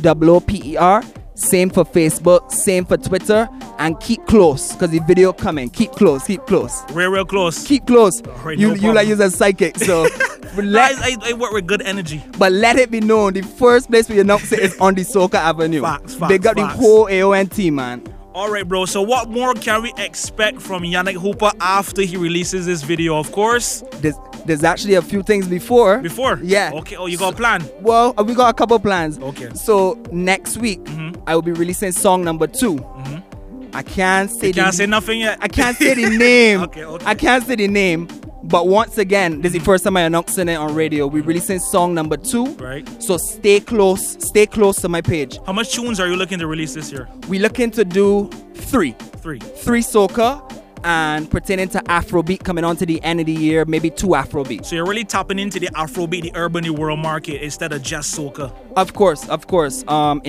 HOOPER. Same for Facebook, same for Twitter. And keep close, because the video coming. Keep close, keep close. Real close. Keep close. Right, you like you're a psychic, so... I work with good energy. But let it be known, the first place we announce it is on the Soca Avenue. Facts. They got the whole AONT, man. All right, bro. So what more can we expect from Yannick Hooper after he releases this video, of course? There's actually a few things before. Before? Yeah. Okay. Oh, you got a plan? Well, we got a couple plans. Okay. So next week, I will be releasing song number 2. I can't say say nothing yet. I can't say the name. Okay. I can't say the name. But once again, this is the first time I'm announcing it on radio. We're releasing song number 2. Right. So stay close to my page. How much tunes are you looking to release this year? We're looking to do 3. 3 soca and pertaining to Afrobeat coming on to the end of the year, maybe 2 Afrobeat. So you're really tapping into the Afrobeat, the urban, the world market instead of just soca? Of course. In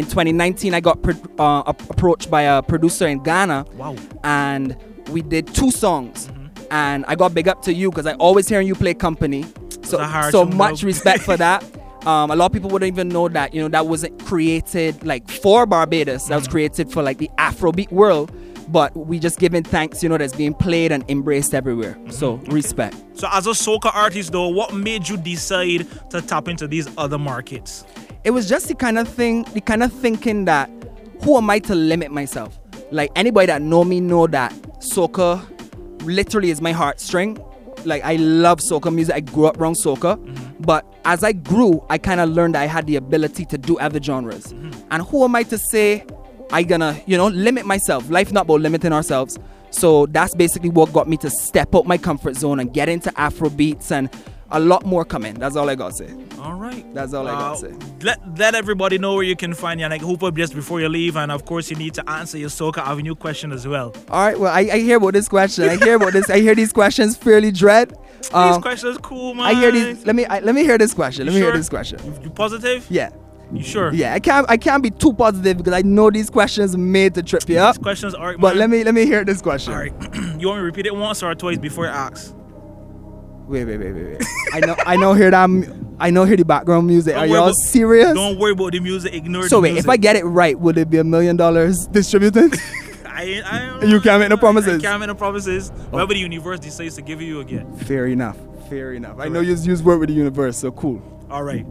2019, I got approached by a producer in Ghana. Wow. And we did 2 songs. And I got big up to you because I always hearing you play Company. So much respect for that. A lot of people wouldn't even know that, you know, that wasn't created like for Barbados. That was created for like the Afrobeat world. But we just giving thanks, you know, that's being played and embraced everywhere. So respect. So as a soca artist though, what made you decide to tap into these other markets? It was just the kind of thinking that who am I to limit myself? Like anybody that know me know that soca literally is my heartstring. Like I love soca music. I grew up around soca, but as I grew, I kind of learned that I had the ability to do other genres. And who am I to say I gonna, you know, limit myself? Life not about limiting ourselves. So that's basically what got me to step out my comfort zone and get into Afrobeats and a lot more coming. That's all I got to say. All right. That's all I got to say. Let everybody know where you can find Yannick Hooper just before you leave. And of course, you need to answer your Soca Avenue question as well. All right. Well, I hear about this question. I hear these questions fairly dread. These questions cool, man. Let me hear this question. Hear this question. You positive? Yeah. You sure? Yeah, I can't be too positive because I know these questions made to trip you up. These questions are... But let me hear this question. All right. You want me to repeat it once or twice before I ask? Wait. I know hear the background music. Are y'all serious? Don't worry about the music, ignore the music. So wait, if I get it right, would it be $1 million distributed? You can't make no promises. I can't make no promises. Oh. Whatever the universe decides to give you again. Fair enough. Correct. I know you use word with the universe, so cool. Alright.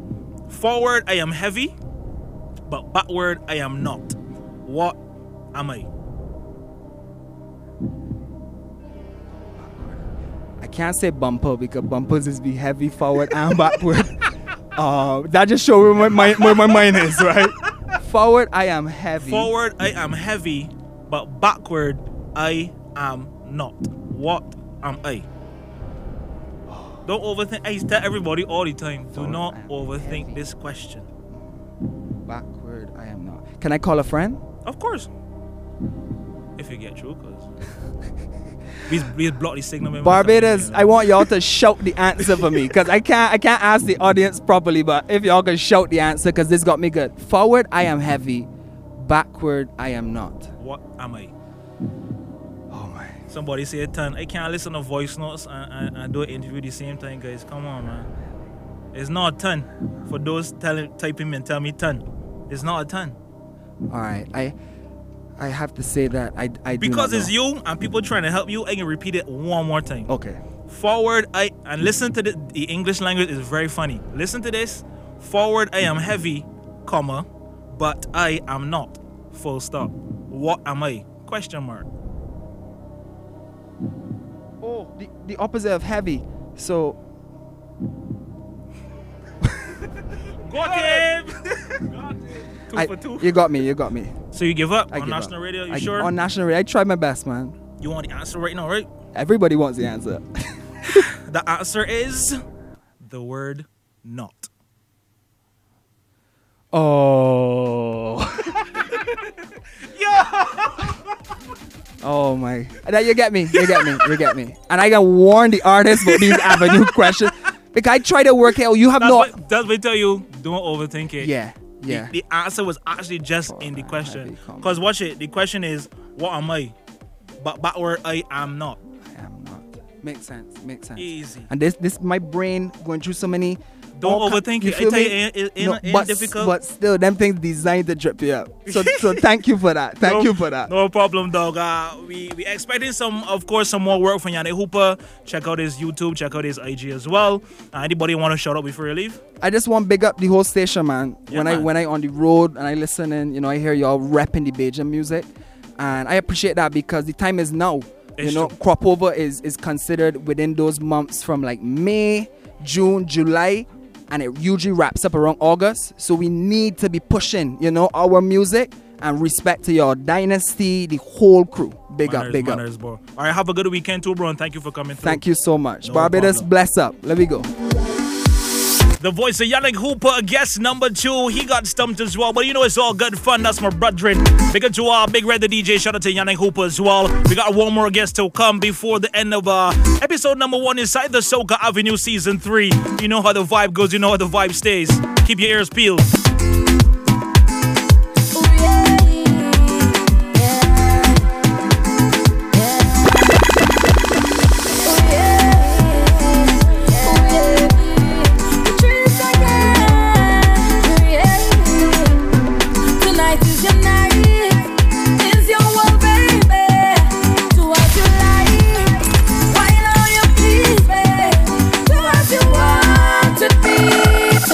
Forward I am heavy, but backward I am not. What am I? I can't say bumper because bumpers is be heavy forward and backward. That just shows where my mind is, right? Forward I am heavy, but backward I am not. What am I? Don't overthink. I tell everybody all the time, do not overthink this question. Backward, I am not. Can I call a friend? Of course. If you get through, because... Please block the signal. Barbados, I want y'all to shout the answer for me, because I can't ask the audience properly, but if y'all can shout the answer, because this got me good. Forward, I am heavy. Backward, I am not. What am I? Oh my. Somebody say it, I can't listen to voice notes and do an interview the same time, guys. Come on, man. It's not a ton. For those typing and tell me ton. It's not a ton. All right. I have to say that I do because it's you and people trying to help you. I can repeat it one more time. Okay. Forward, I and listen to the English language is very funny. Listen to this. Forward, I am heavy, comma, but I am not. Full stop. What am I? Question mark. Oh, the opposite of heavy. So. Got him. Got him. Two for two. You got me. So you give up on national radio? You sure? On national radio, I tried my best, man. You want the answer right now, right? Everybody wants the answer. The answer is the word not. Oh. Yo. Oh my. You get me. And I can warn the artists about these avenue questions. Because I try to work out. You have not. That's what I tell you. Don't overthink it. Yeah. Yeah. The answer was actually just in the question. Because watch it. The question is, what am I? But backward, I am not. I am not. Makes sense. Easy. And this my brain going through so many. Don't overthink it. I tell you, it's difficult. But still, them things designed to trip you up. So thank you for that. Thank you for that. No problem, dog. We expecting of course, some more work from Yannick Hooper. Check out his YouTube. Check out his IG as well. Anybody want to shout out before you leave? I just want to big up the whole station, man. Yeah, when I on the road and I listen and I hear y'all repping the Bajan music, and I appreciate that because the time is now. It's true. Crop over is considered within those months from like May, June, July. And it usually wraps up around August. So we need to be pushing, our music and respect to your dynasty, the whole crew. Big up. Bro. All right, have a good weekend too, bro. And thank you for coming through. Thank you so much. No Barbados, problem. Bless up. Let me go. The voice of Yannick Hooper, guest number 2. He got stumped as well, but it's all good fun. That's my brethren. Big up to our Big Red, the DJ. Shout out to Yannick Hooper as well. We got one more guest to come before the end of episode number 1 inside the Soca Avenue Season 3. You know how the vibe goes. You know how the vibe stays. Keep your ears peeled.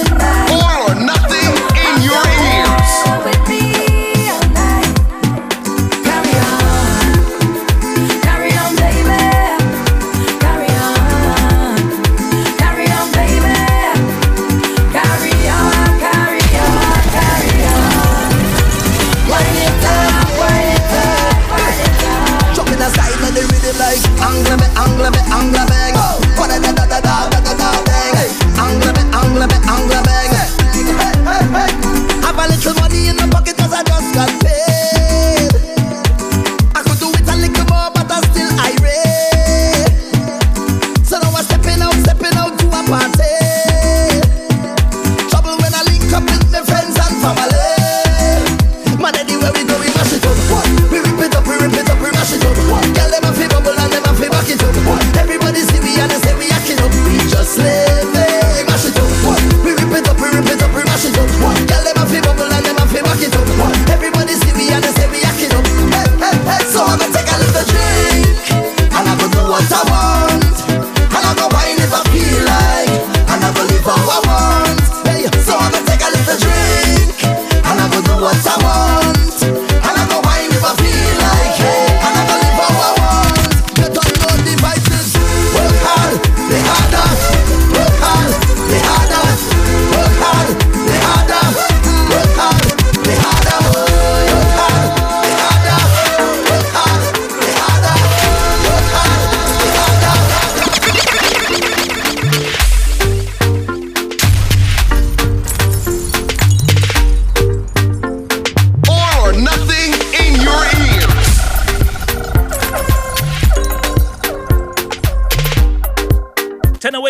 More or nothing.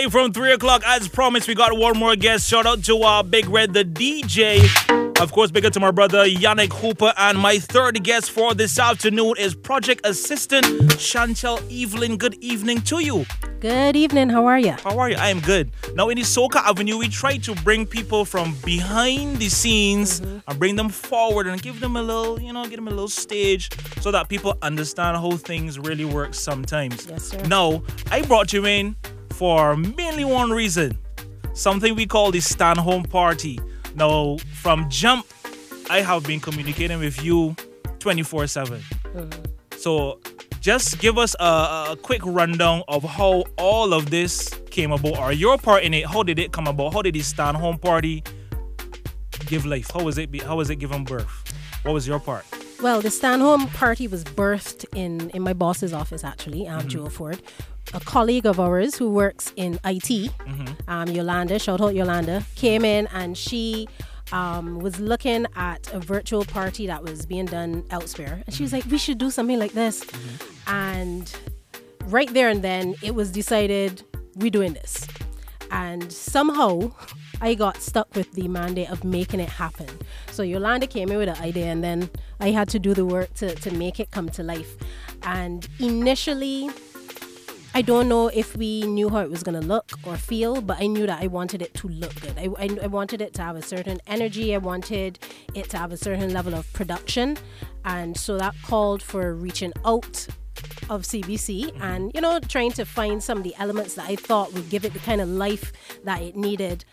away from 3 o'clock. As promised, we got one more guest. Shout out to Big Red, the DJ. Of course, big up to my brother, Yannick Hooper. And my third guest for this afternoon is Project Assistant Chantel Evelyn. Good evening to you. Good evening. How are you? How are you? I am good. Now, in the Soca Avenue, we try to bring people from behind the scenes and bring them forward and give them a little, you know, give them a little stage so that people understand how things really work sometimes. Yes, sir. Now, I brought you in for mainly one reason, something we call the Stanhome Party. Now, from jump, I have been communicating with you 24/7. So just give us a quick rundown of how all of this came about, or your part in it. How did it come about? How did the Stanhome Party give life? How was it given birth? What was your part? Well, the Stanhome Party was birthed in my boss's office, actually, Jewel Ford. A colleague of ours who works in IT, Yolanda, shout out Yolanda, came in and she was looking at a virtual party that was being done elsewhere. And she was like, we should do something like this. And right there and then, it was decided, we're doing this. And somehow, I got stuck with the mandate of making it happen. So Yolanda came in with an idea, and then I had to do the work to make it come to life. And initially, I don't know if we knew how it was going to look or feel, but I knew that I wanted it to look good. I wanted it to have a certain energy. I wanted it to have a certain level of production. And so that called for reaching out of CBC and, you know, trying to find some of the elements that I thought would give it the kind of life that it needed.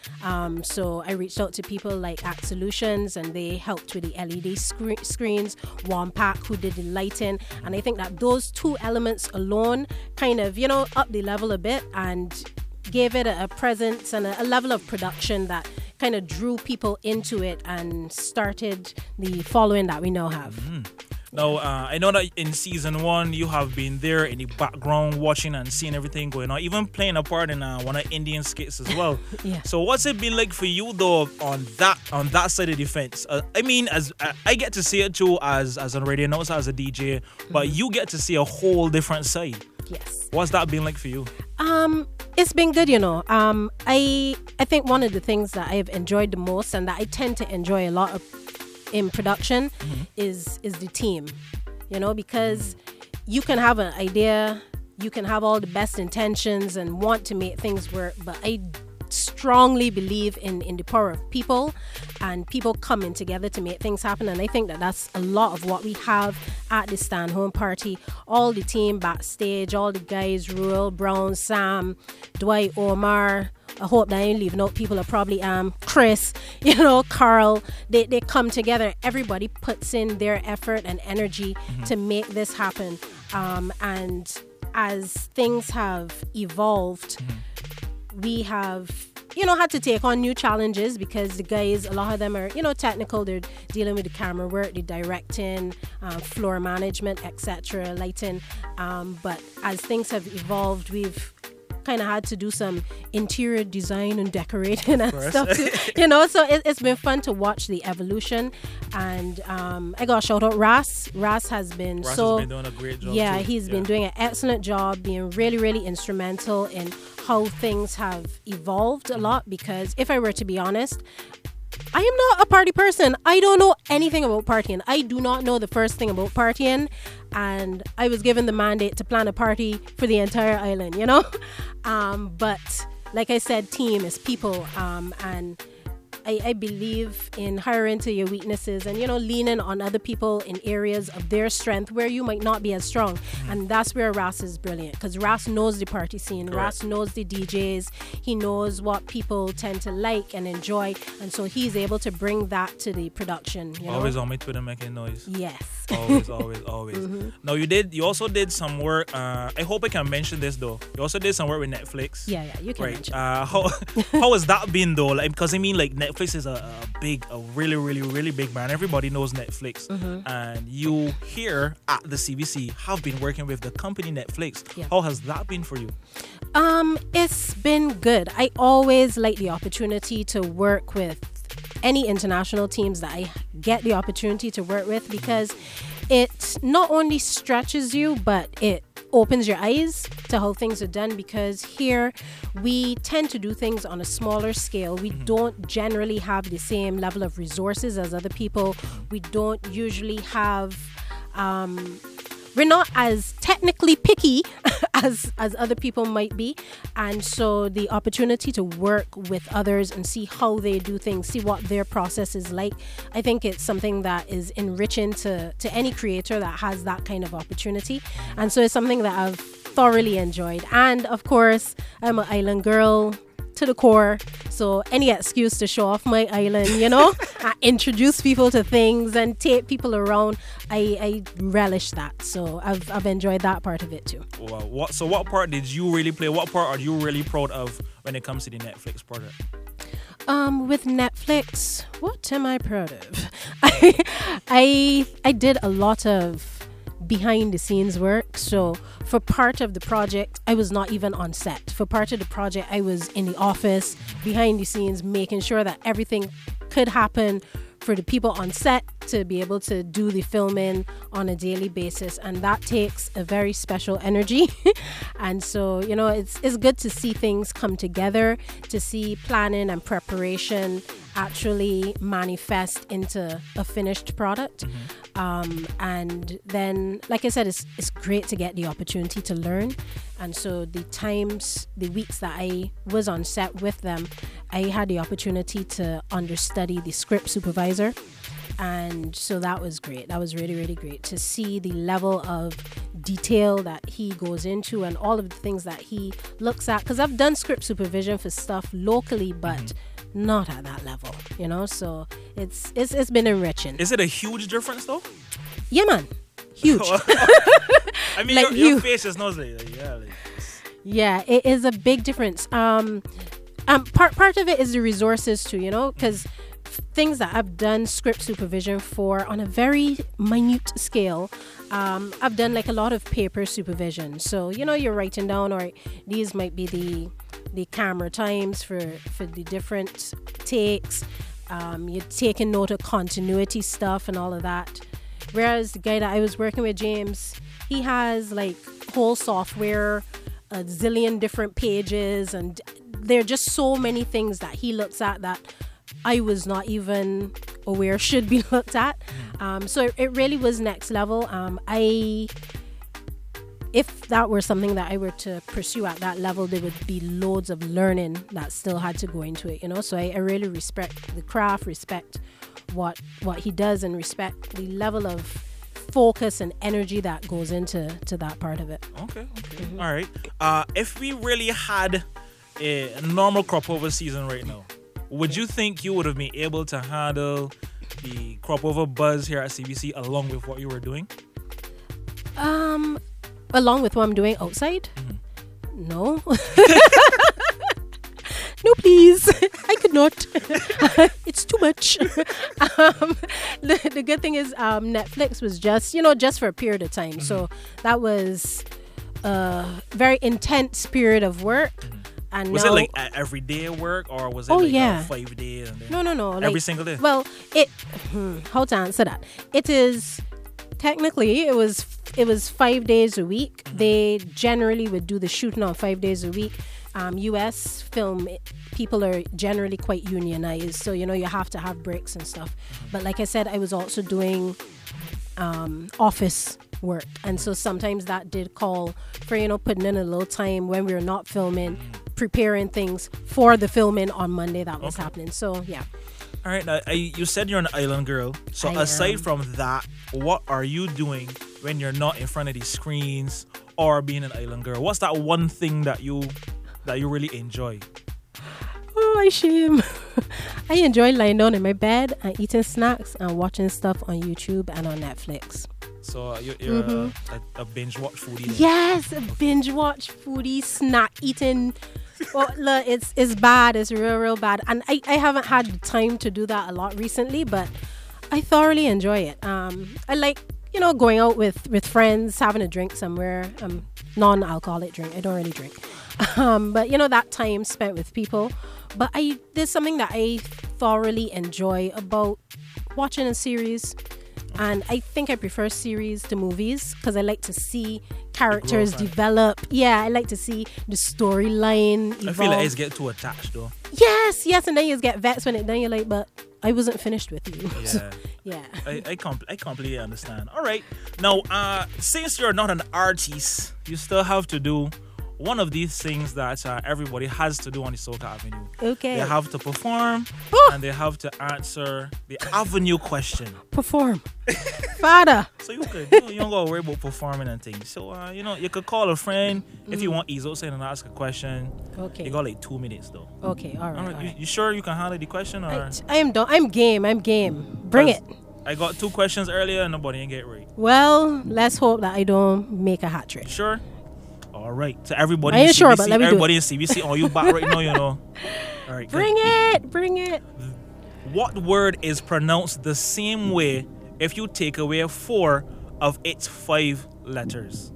So I reached out to people like Act Solutions, and they helped with the LED screens, Warm-pack, who did the lighting. And I think that those two elements alone kind of, you know, upped the level a bit and gave it a presence and a level of production that kind of drew people into it and started the following that we now have. Now, I know that in season one, you have been there in the background watching and seeing everything going on, even playing a part in one of Indian skits as well. So what's it been like for you, though, on that side of the fence? I mean, as I get to see it, too, as a radio announcer, as a DJ, but you get to see a whole different side. Yes. What's that been like for you? It's been good, you know. I think one of the things that I've enjoyed the most, and that I tend to enjoy a lot of in production, is the team, you know, because you can have an idea, you can have all the best intentions and want to make things work, but I strongly believe in the power of people and people coming together to make things happen. And I think that that's a lot of what we have at the Stanhome Party. All the team backstage, all the guys, Ruel Brown, Sam Dwight, Omar, I hope that I ain't leaving out people are probably Chris, you know, Carl. They come together. Everybody puts in their effort and energy to make this happen. And as things have evolved, we have, you know, had to take on new challenges because the guys, a lot of them are, you know, technical. They're dealing with the camera work, the directing, floor management, etc., lighting. But as things have evolved, we've kind of had to do some interior design and decorating and stuff too, you know, so it's been fun to watch the evolution. And I got a shout out Ras has been doing a great job too. He's been doing an excellent job, being really instrumental in how things have evolved a lot, because if I were to be honest, I am not a party person. I don't know anything about partying. I do not know the first thing about partying. And I was given the mandate to plan a party for the entire island, you know? But like I said, team is people. And I believe in hiring to your weaknesses and, you know, leaning on other people in areas of their strength where you might not be as strong. And that's where Ras is brilliant, because Ras knows the party scene. Correct. Ras knows the DJs. He knows what people tend to like and enjoy. And so he's able to bring that to the production. You always know? On my Twitter making noise. Yes. Always. Now, you also did some work. I hope I can mention this, though. You also did some work with Netflix. Yeah, you can mention how has that been, though? Like, because I mean, like, Netflix is a really big brand. Everybody knows Netflix. And you here at the CBC have been working with the company Netflix. How has that been for you? It's been good. I always like the opportunity to work with any international teams that I get the opportunity to work with, because it not only stretches you, but it opens your eyes to how things are done, because here we tend to do things on a smaller scale. We don't generally have the same level of resources as other people. We don't usually have we're not as technically picky as other people might be. And so the opportunity to work with others and see how they do things, see what their process is like, I think it's something that is enriching to any creator that has that kind of opportunity. And so it's something that I've thoroughly enjoyed. And of course, I'm an island girl to the core, so any excuse to show off my island, you know, I introduce people to things and take people around. I relish that, so I've enjoyed that part of it too. Wow. So what part did you really play? What part are you really proud of when it comes to the Netflix project? With Netflix, what am I proud of? I did a lot of behind the scenes work. So for part of the project, I was not even on set. For part of the project, I was in the office behind the scenes, making sure that everything could happen for the people on set to be able to do the filming on a daily basis. And that takes a very special energy. And so, you know, it's good to see things come together, to see planning and preparation actually manifest into a finished product. And then, like I said, it's great to get the opportunity to learn. And so the weeks that I was on set with them, I had the opportunity to understudy the script supervisor. And so that was great. That was really, really great to see the level of detail that he goes into and all of the things that he looks at. Because I've done script supervision for stuff locally, but not at that level, you know? So it's been enriching. Is it a huge difference, though? Yeah, man. Huge. I mean, like your face is nosy. Yeah, it is a big difference. Part of it is the resources too, you know, because things that I've done script supervision for on a very minute scale, I've done like a lot of paper supervision. So, you know, you're writing down, all right, these might be the camera times for the different takes. You're taking note of continuity stuff and all of that. Whereas the guy that I was working with, James, he has like whole software, a zillion different pages, and there are just so many things that he looks at that I was not even aware should be looked at. So it really was next level. If that were something that I were to pursue at that level, there would be loads of learning that still had to go into it, you know? So I really respect the craft, respect what he does, and respect the level of focus and energy that goes into that part of it. Okay. All right. If we really had a normal crop over season right now, would you think you would have been able to handle the crop over buzz here at CBC along with what you were doing? Along with what I'm doing outside? No. No, please. I could not. It's too much. The good thing is Netflix was just for a period of time. So that was a very intense period of work. And was it like everyday work, or was it 5 days? And then no. Every single day? Well, how to answer that? It is, technically, it was 5 days a week. They generally would do the shooting on 5 days a week. U.S. film people are generally quite unionized, so you know you have to have breaks and stuff. But like I said, I was also doing office work, and so sometimes that did call for putting in a little time when we were not filming, preparing things for the filming on Monday that was happening. So yeah. All right. Now, you said you're an island girl. So aside from that, what are you doing when you're not in front of these screens or being an island girl? What's that one thing that you really enjoy? Oh, my shame. I enjoy lying down in my bed and eating snacks and watching stuff on YouTube and on Netflix. So you're a binge watch foodie. Yes, a binge watch foodie, snack eating. Well, look, it's bad. It's real bad. And I haven't had the time to do that a lot recently, but I thoroughly enjoy it. I like, going out with friends, having a drink somewhere, non-alcoholic drink. I don't really drink. But, that time spent with people. But there's something that I thoroughly enjoy about watching a series. And I think I prefer series to movies because I like to see characters develop. Yeah, I like to see the storyline evolve. I feel like it's get too attached though. Yes, yes, and then you get vexed when it done. You're like, but I wasn't finished with you. Yeah. So, yeah. I completely understand. All right. Now, since you're not an artist, you still have to do one of these things that everybody has to do on the Soca Avenue. Okay. They have to perform and they have to answer the Avenue question. Perform. Father. So you don't gotta worry about performing and things. So, you could call a friend if you want easy and ask a question. Okay. You got like 2 minutes though. Okay, all right. You sure you can handle the question? Or? I'm game. Bring it. I got 2 questions earlier and nobody didn't get right. Well, let's hope that I don't make a hat trick. Sure. All right, to everybody in CBC, on your back right now, you know. All right, bring it. What word is pronounced the same way if you take away 4 of its 5 letters?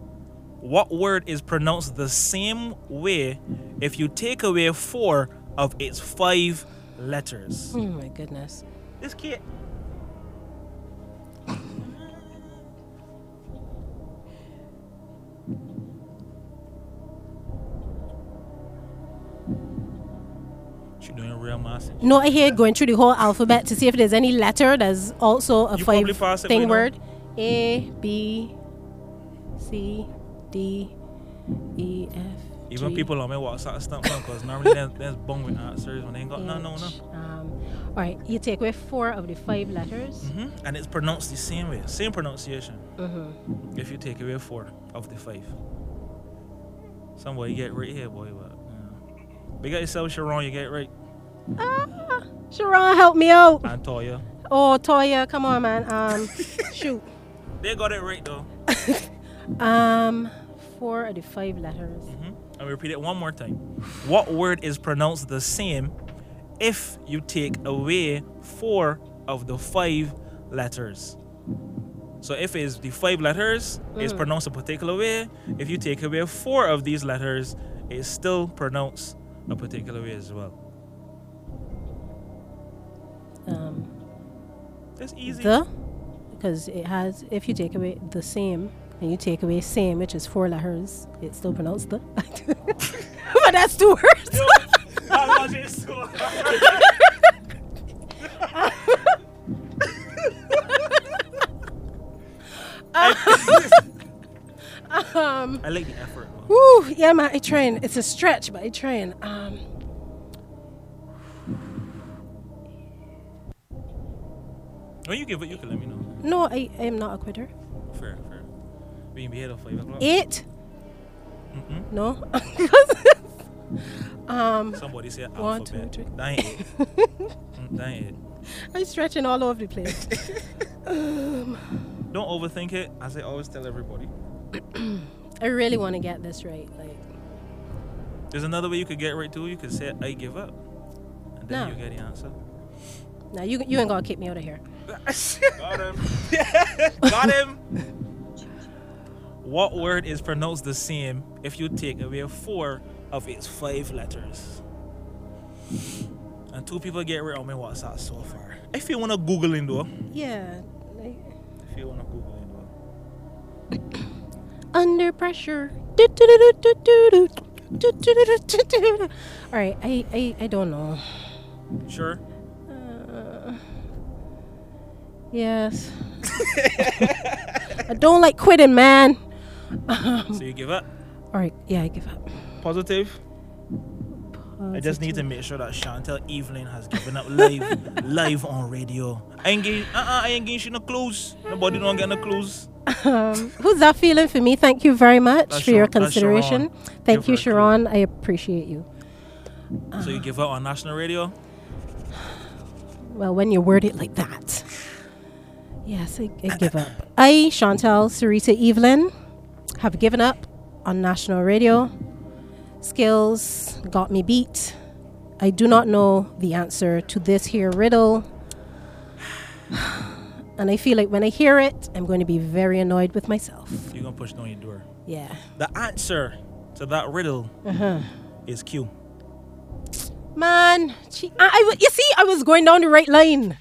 What word is pronounced the same way if you take away 4 of its 5 letters? Oh my goodness. This kid. Doing real massive. No, I hear going through the whole alphabet to see if there's any letter that's also a 5 thing word. A, B, C, D, E, F, G. Even people on my WhatsApp stamp one because normally there's bong with answers when they ain't got no. All right, you take away 4 of the 5 letters. Mm-hmm. And it's pronounced the same way, same pronunciation. Mm-hmm. If you take away 4 of the 5. Somebody get right here, boy. But, we got yourself, Sharon, you get right. Sharon, help me out. And Toya. Oh, Toya, come on, man. Shoot. They got it right though. 4 of the 5 letters. Mm-hmm. And we repeat it one more time. What word is pronounced the same if you take away 4 of the 5 letters? So if it's the 5 letters, it's pronounced a particular way. If you take away 4 of these letters, it's still pronounced a particular way as well. That's easy. Because it has, if you take away the same and you take away same, which is 4 letters, it's still pronounced the. But that's 2 words. Yo, that logic is so hard. I like the effort. Woo, yeah, man, I train. It's a stretch, but I train. When you give it, you can let me know. No, I am not a quitter. Fair. We can be here till 5 o'clock. 8? Mm-mm. No. Somebody said alphabet. 1, 2, 3. That ain't it. That ain't it. I'm stretching all over the place. Don't overthink it, as I always tell everybody. I really want to get this right. Like, there's another way you could get right too. You could say I give up, and then you get the answer. No, you ain't gonna kick me out of here. Got him. Got him. What word is pronounced the same if you take away 4 of its 5 letters? And 2 people get right on my WhatsApp so far. If you wanna Google it though. Yeah. Like, if you wanna Google it though. Under pressure. All right, I don't know. Sure. Yes. I don't like quitting, man. So you give up? All right, yeah, I give up. Positive. I just need to make sure that Chantel Evelyn has given up live on radio. I ain't getting she no clues. Nobody don't get no clues. Who's that feeling for me? Thank you very much for your consideration. Thank you, Sharon. I appreciate you. So you give up on national radio? Well, when you word it like that. Yes, I give up. I, Chantel Sarita Evelyn, have given up on national radio. Skills got me beat. I do not know the answer to this here riddle. And I feel like when I hear it, I'm going to be very annoyed with myself. You're going to push down your door. Yeah. The answer to that riddle is Q. Man, you see, I was going down the right line.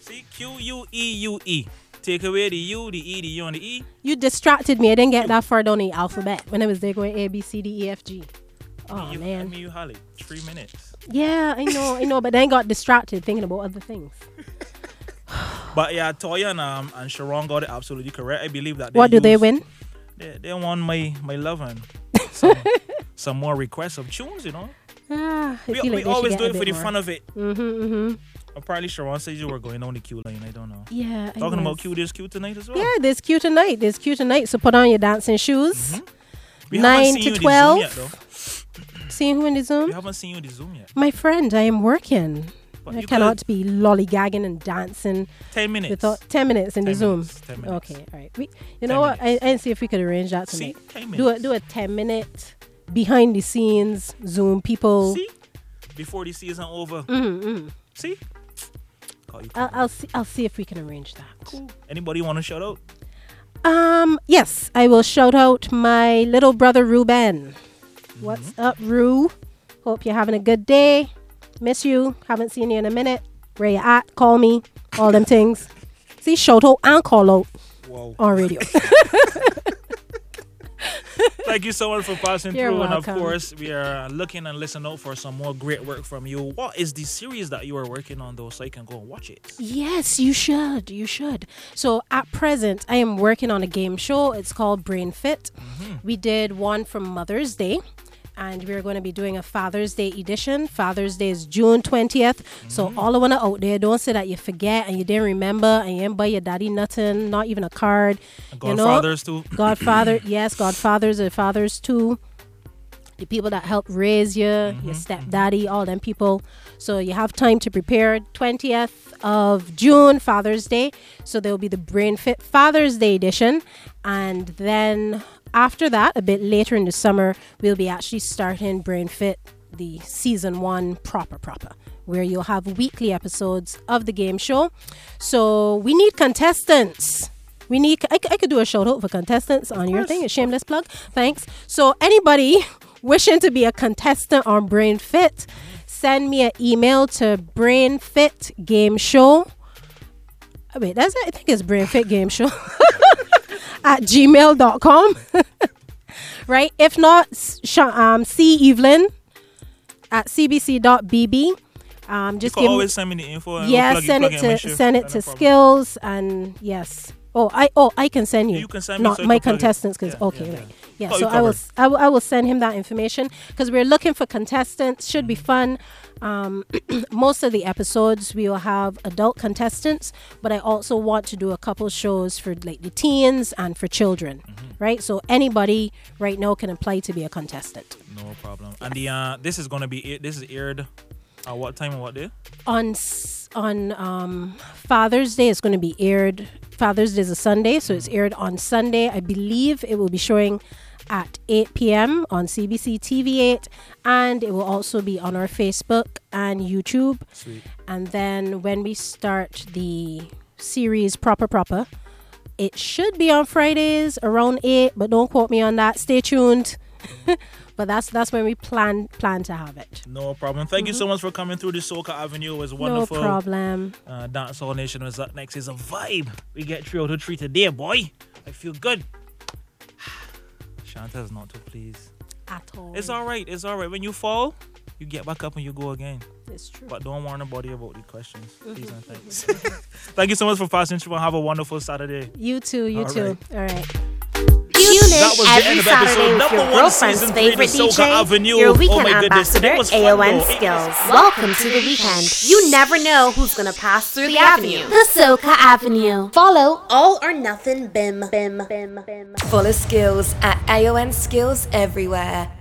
See, Q-U-E-U-E. Take away the U, the E, the U, and the E. You distracted me. I didn't get that far down the alphabet when I was there going A, B, C, D, E, F, G. Oh, man. I mean, you hollered 3 minutes. Yeah, I know. But then got distracted thinking about other things. But yeah, Toya and Sharon got it absolutely correct. I believe that. What do they win? They won my love and some more requests of tunes, you know. We always do it for the fun of it. Mm-hmm. Apparently Sharon says you were going on the queue line. I don't know. Yeah. Talking about queue, there's queue tonight as well. Yeah, there's queue tonight. So put on your dancing shoes. Mm-hmm. 9 to 12. Seeing who in the Zoom? We haven't seen you in the Zoom yet. My friend, I am working. But I cannot be lollygagging and dancing. 10 minutes. Without 10 minutes in the Zoom. 10 minutes. Okay, all right. You know what? I see if we could arrange that tonight. See, 10 minutes. Do a 10-minute behind the scenes Zoom people. See, before the season over. Mm-hmm. See. I'll see if we can arrange that. Cool. Anybody want to shout out? Yes, I will shout out my little brother Ruben. Mm-hmm. What's up, Rue? Hope you're having a good day. Miss you. Haven't seen you in a minute. Where you at? Call me. All them things. See, shout out and call out. Whoa. On radio. Thank you so much for passing You're through. Welcome. And of course, we are looking and listening out for some more great work from you. What is the series that you are working on, though, so you can go and watch it? Yes, you should. So at present, I am working on a game show. It's called Brain Fit. Mm-hmm. We did one from Mother's Day. And we're going to be doing a Father's Day edition. Father's Day is June 20th. Mm-hmm. So all I want to out there, don't say that you forget and you didn't remember and you didn't buy your daddy nothing, not even a card. Godfathers too. Godfather, yes, Godfathers and fathers too. The people that help raise you, mm-hmm. your stepdaddy, all them people. So you have time to prepare. 20th of June, Father's Day. So there will be the Brain Fit Father's Day edition. And then... after that, a bit later in the summer, we'll be actually starting Brain Fit, the season one proper, where you'll have weekly episodes of the game show. So we need contestants. I could do a shout out for contestants on your thing. A shameless plug. Thanks. So anybody wishing to be a contestant on Brain Fit, send me an email to brainfitgameshow. I think it's brainfitgameshow. @gmail.com. Right? If not, C. Evelyn @cbc.bb. Just you can always send me the info. And yeah, send it to Skills and yes. I can send you. You can send me. Not so my contestants, because right. Yeah, so I will send him that information because we're looking for contestants. Should be fun. Most of the episodes we will have adult contestants, but I also want to do a couple shows for like the teens and for children, mm-hmm. right? So anybody right now can apply to be a contestant. No problem. Yeah. And this is going to be it. This is aired at what time and what day? On Father's Day, it's going to be aired. Father's Day is a Sunday, so it's aired on Sunday. I believe it will be showing at 8 p.m. on CBC TV8, and it will also be on our Facebook and YouTube. Sweet. And then when we start the series proper, it should be on Fridays around 8, but don't quote me on that. Stay tuned. But that's when we plan to have it. No problem. Thank mm-hmm. you so much for coming through the Soca Avenue. It was wonderful. No problem. Dancehall Nation was up next. It's a vibe. We get 3 out of 3 today, boy. I feel good. Chantel's not too pleased at all. It's all right. When you fall, you get back up and you go again. It's true. But don't warn nobody about the questions. Please and thanks. Thank you so much for passing through and have a wonderful Saturday. You too. All right. That was the end of episode number 1, season 3 of Soca Avenue. Your weekend ambassador, AON Skills. Welcome to the weekend. You never know who's going to pass through the avenue. The Soca Avenue. Follow All or Nothing BIM. Follow Skills @AON Skills everywhere.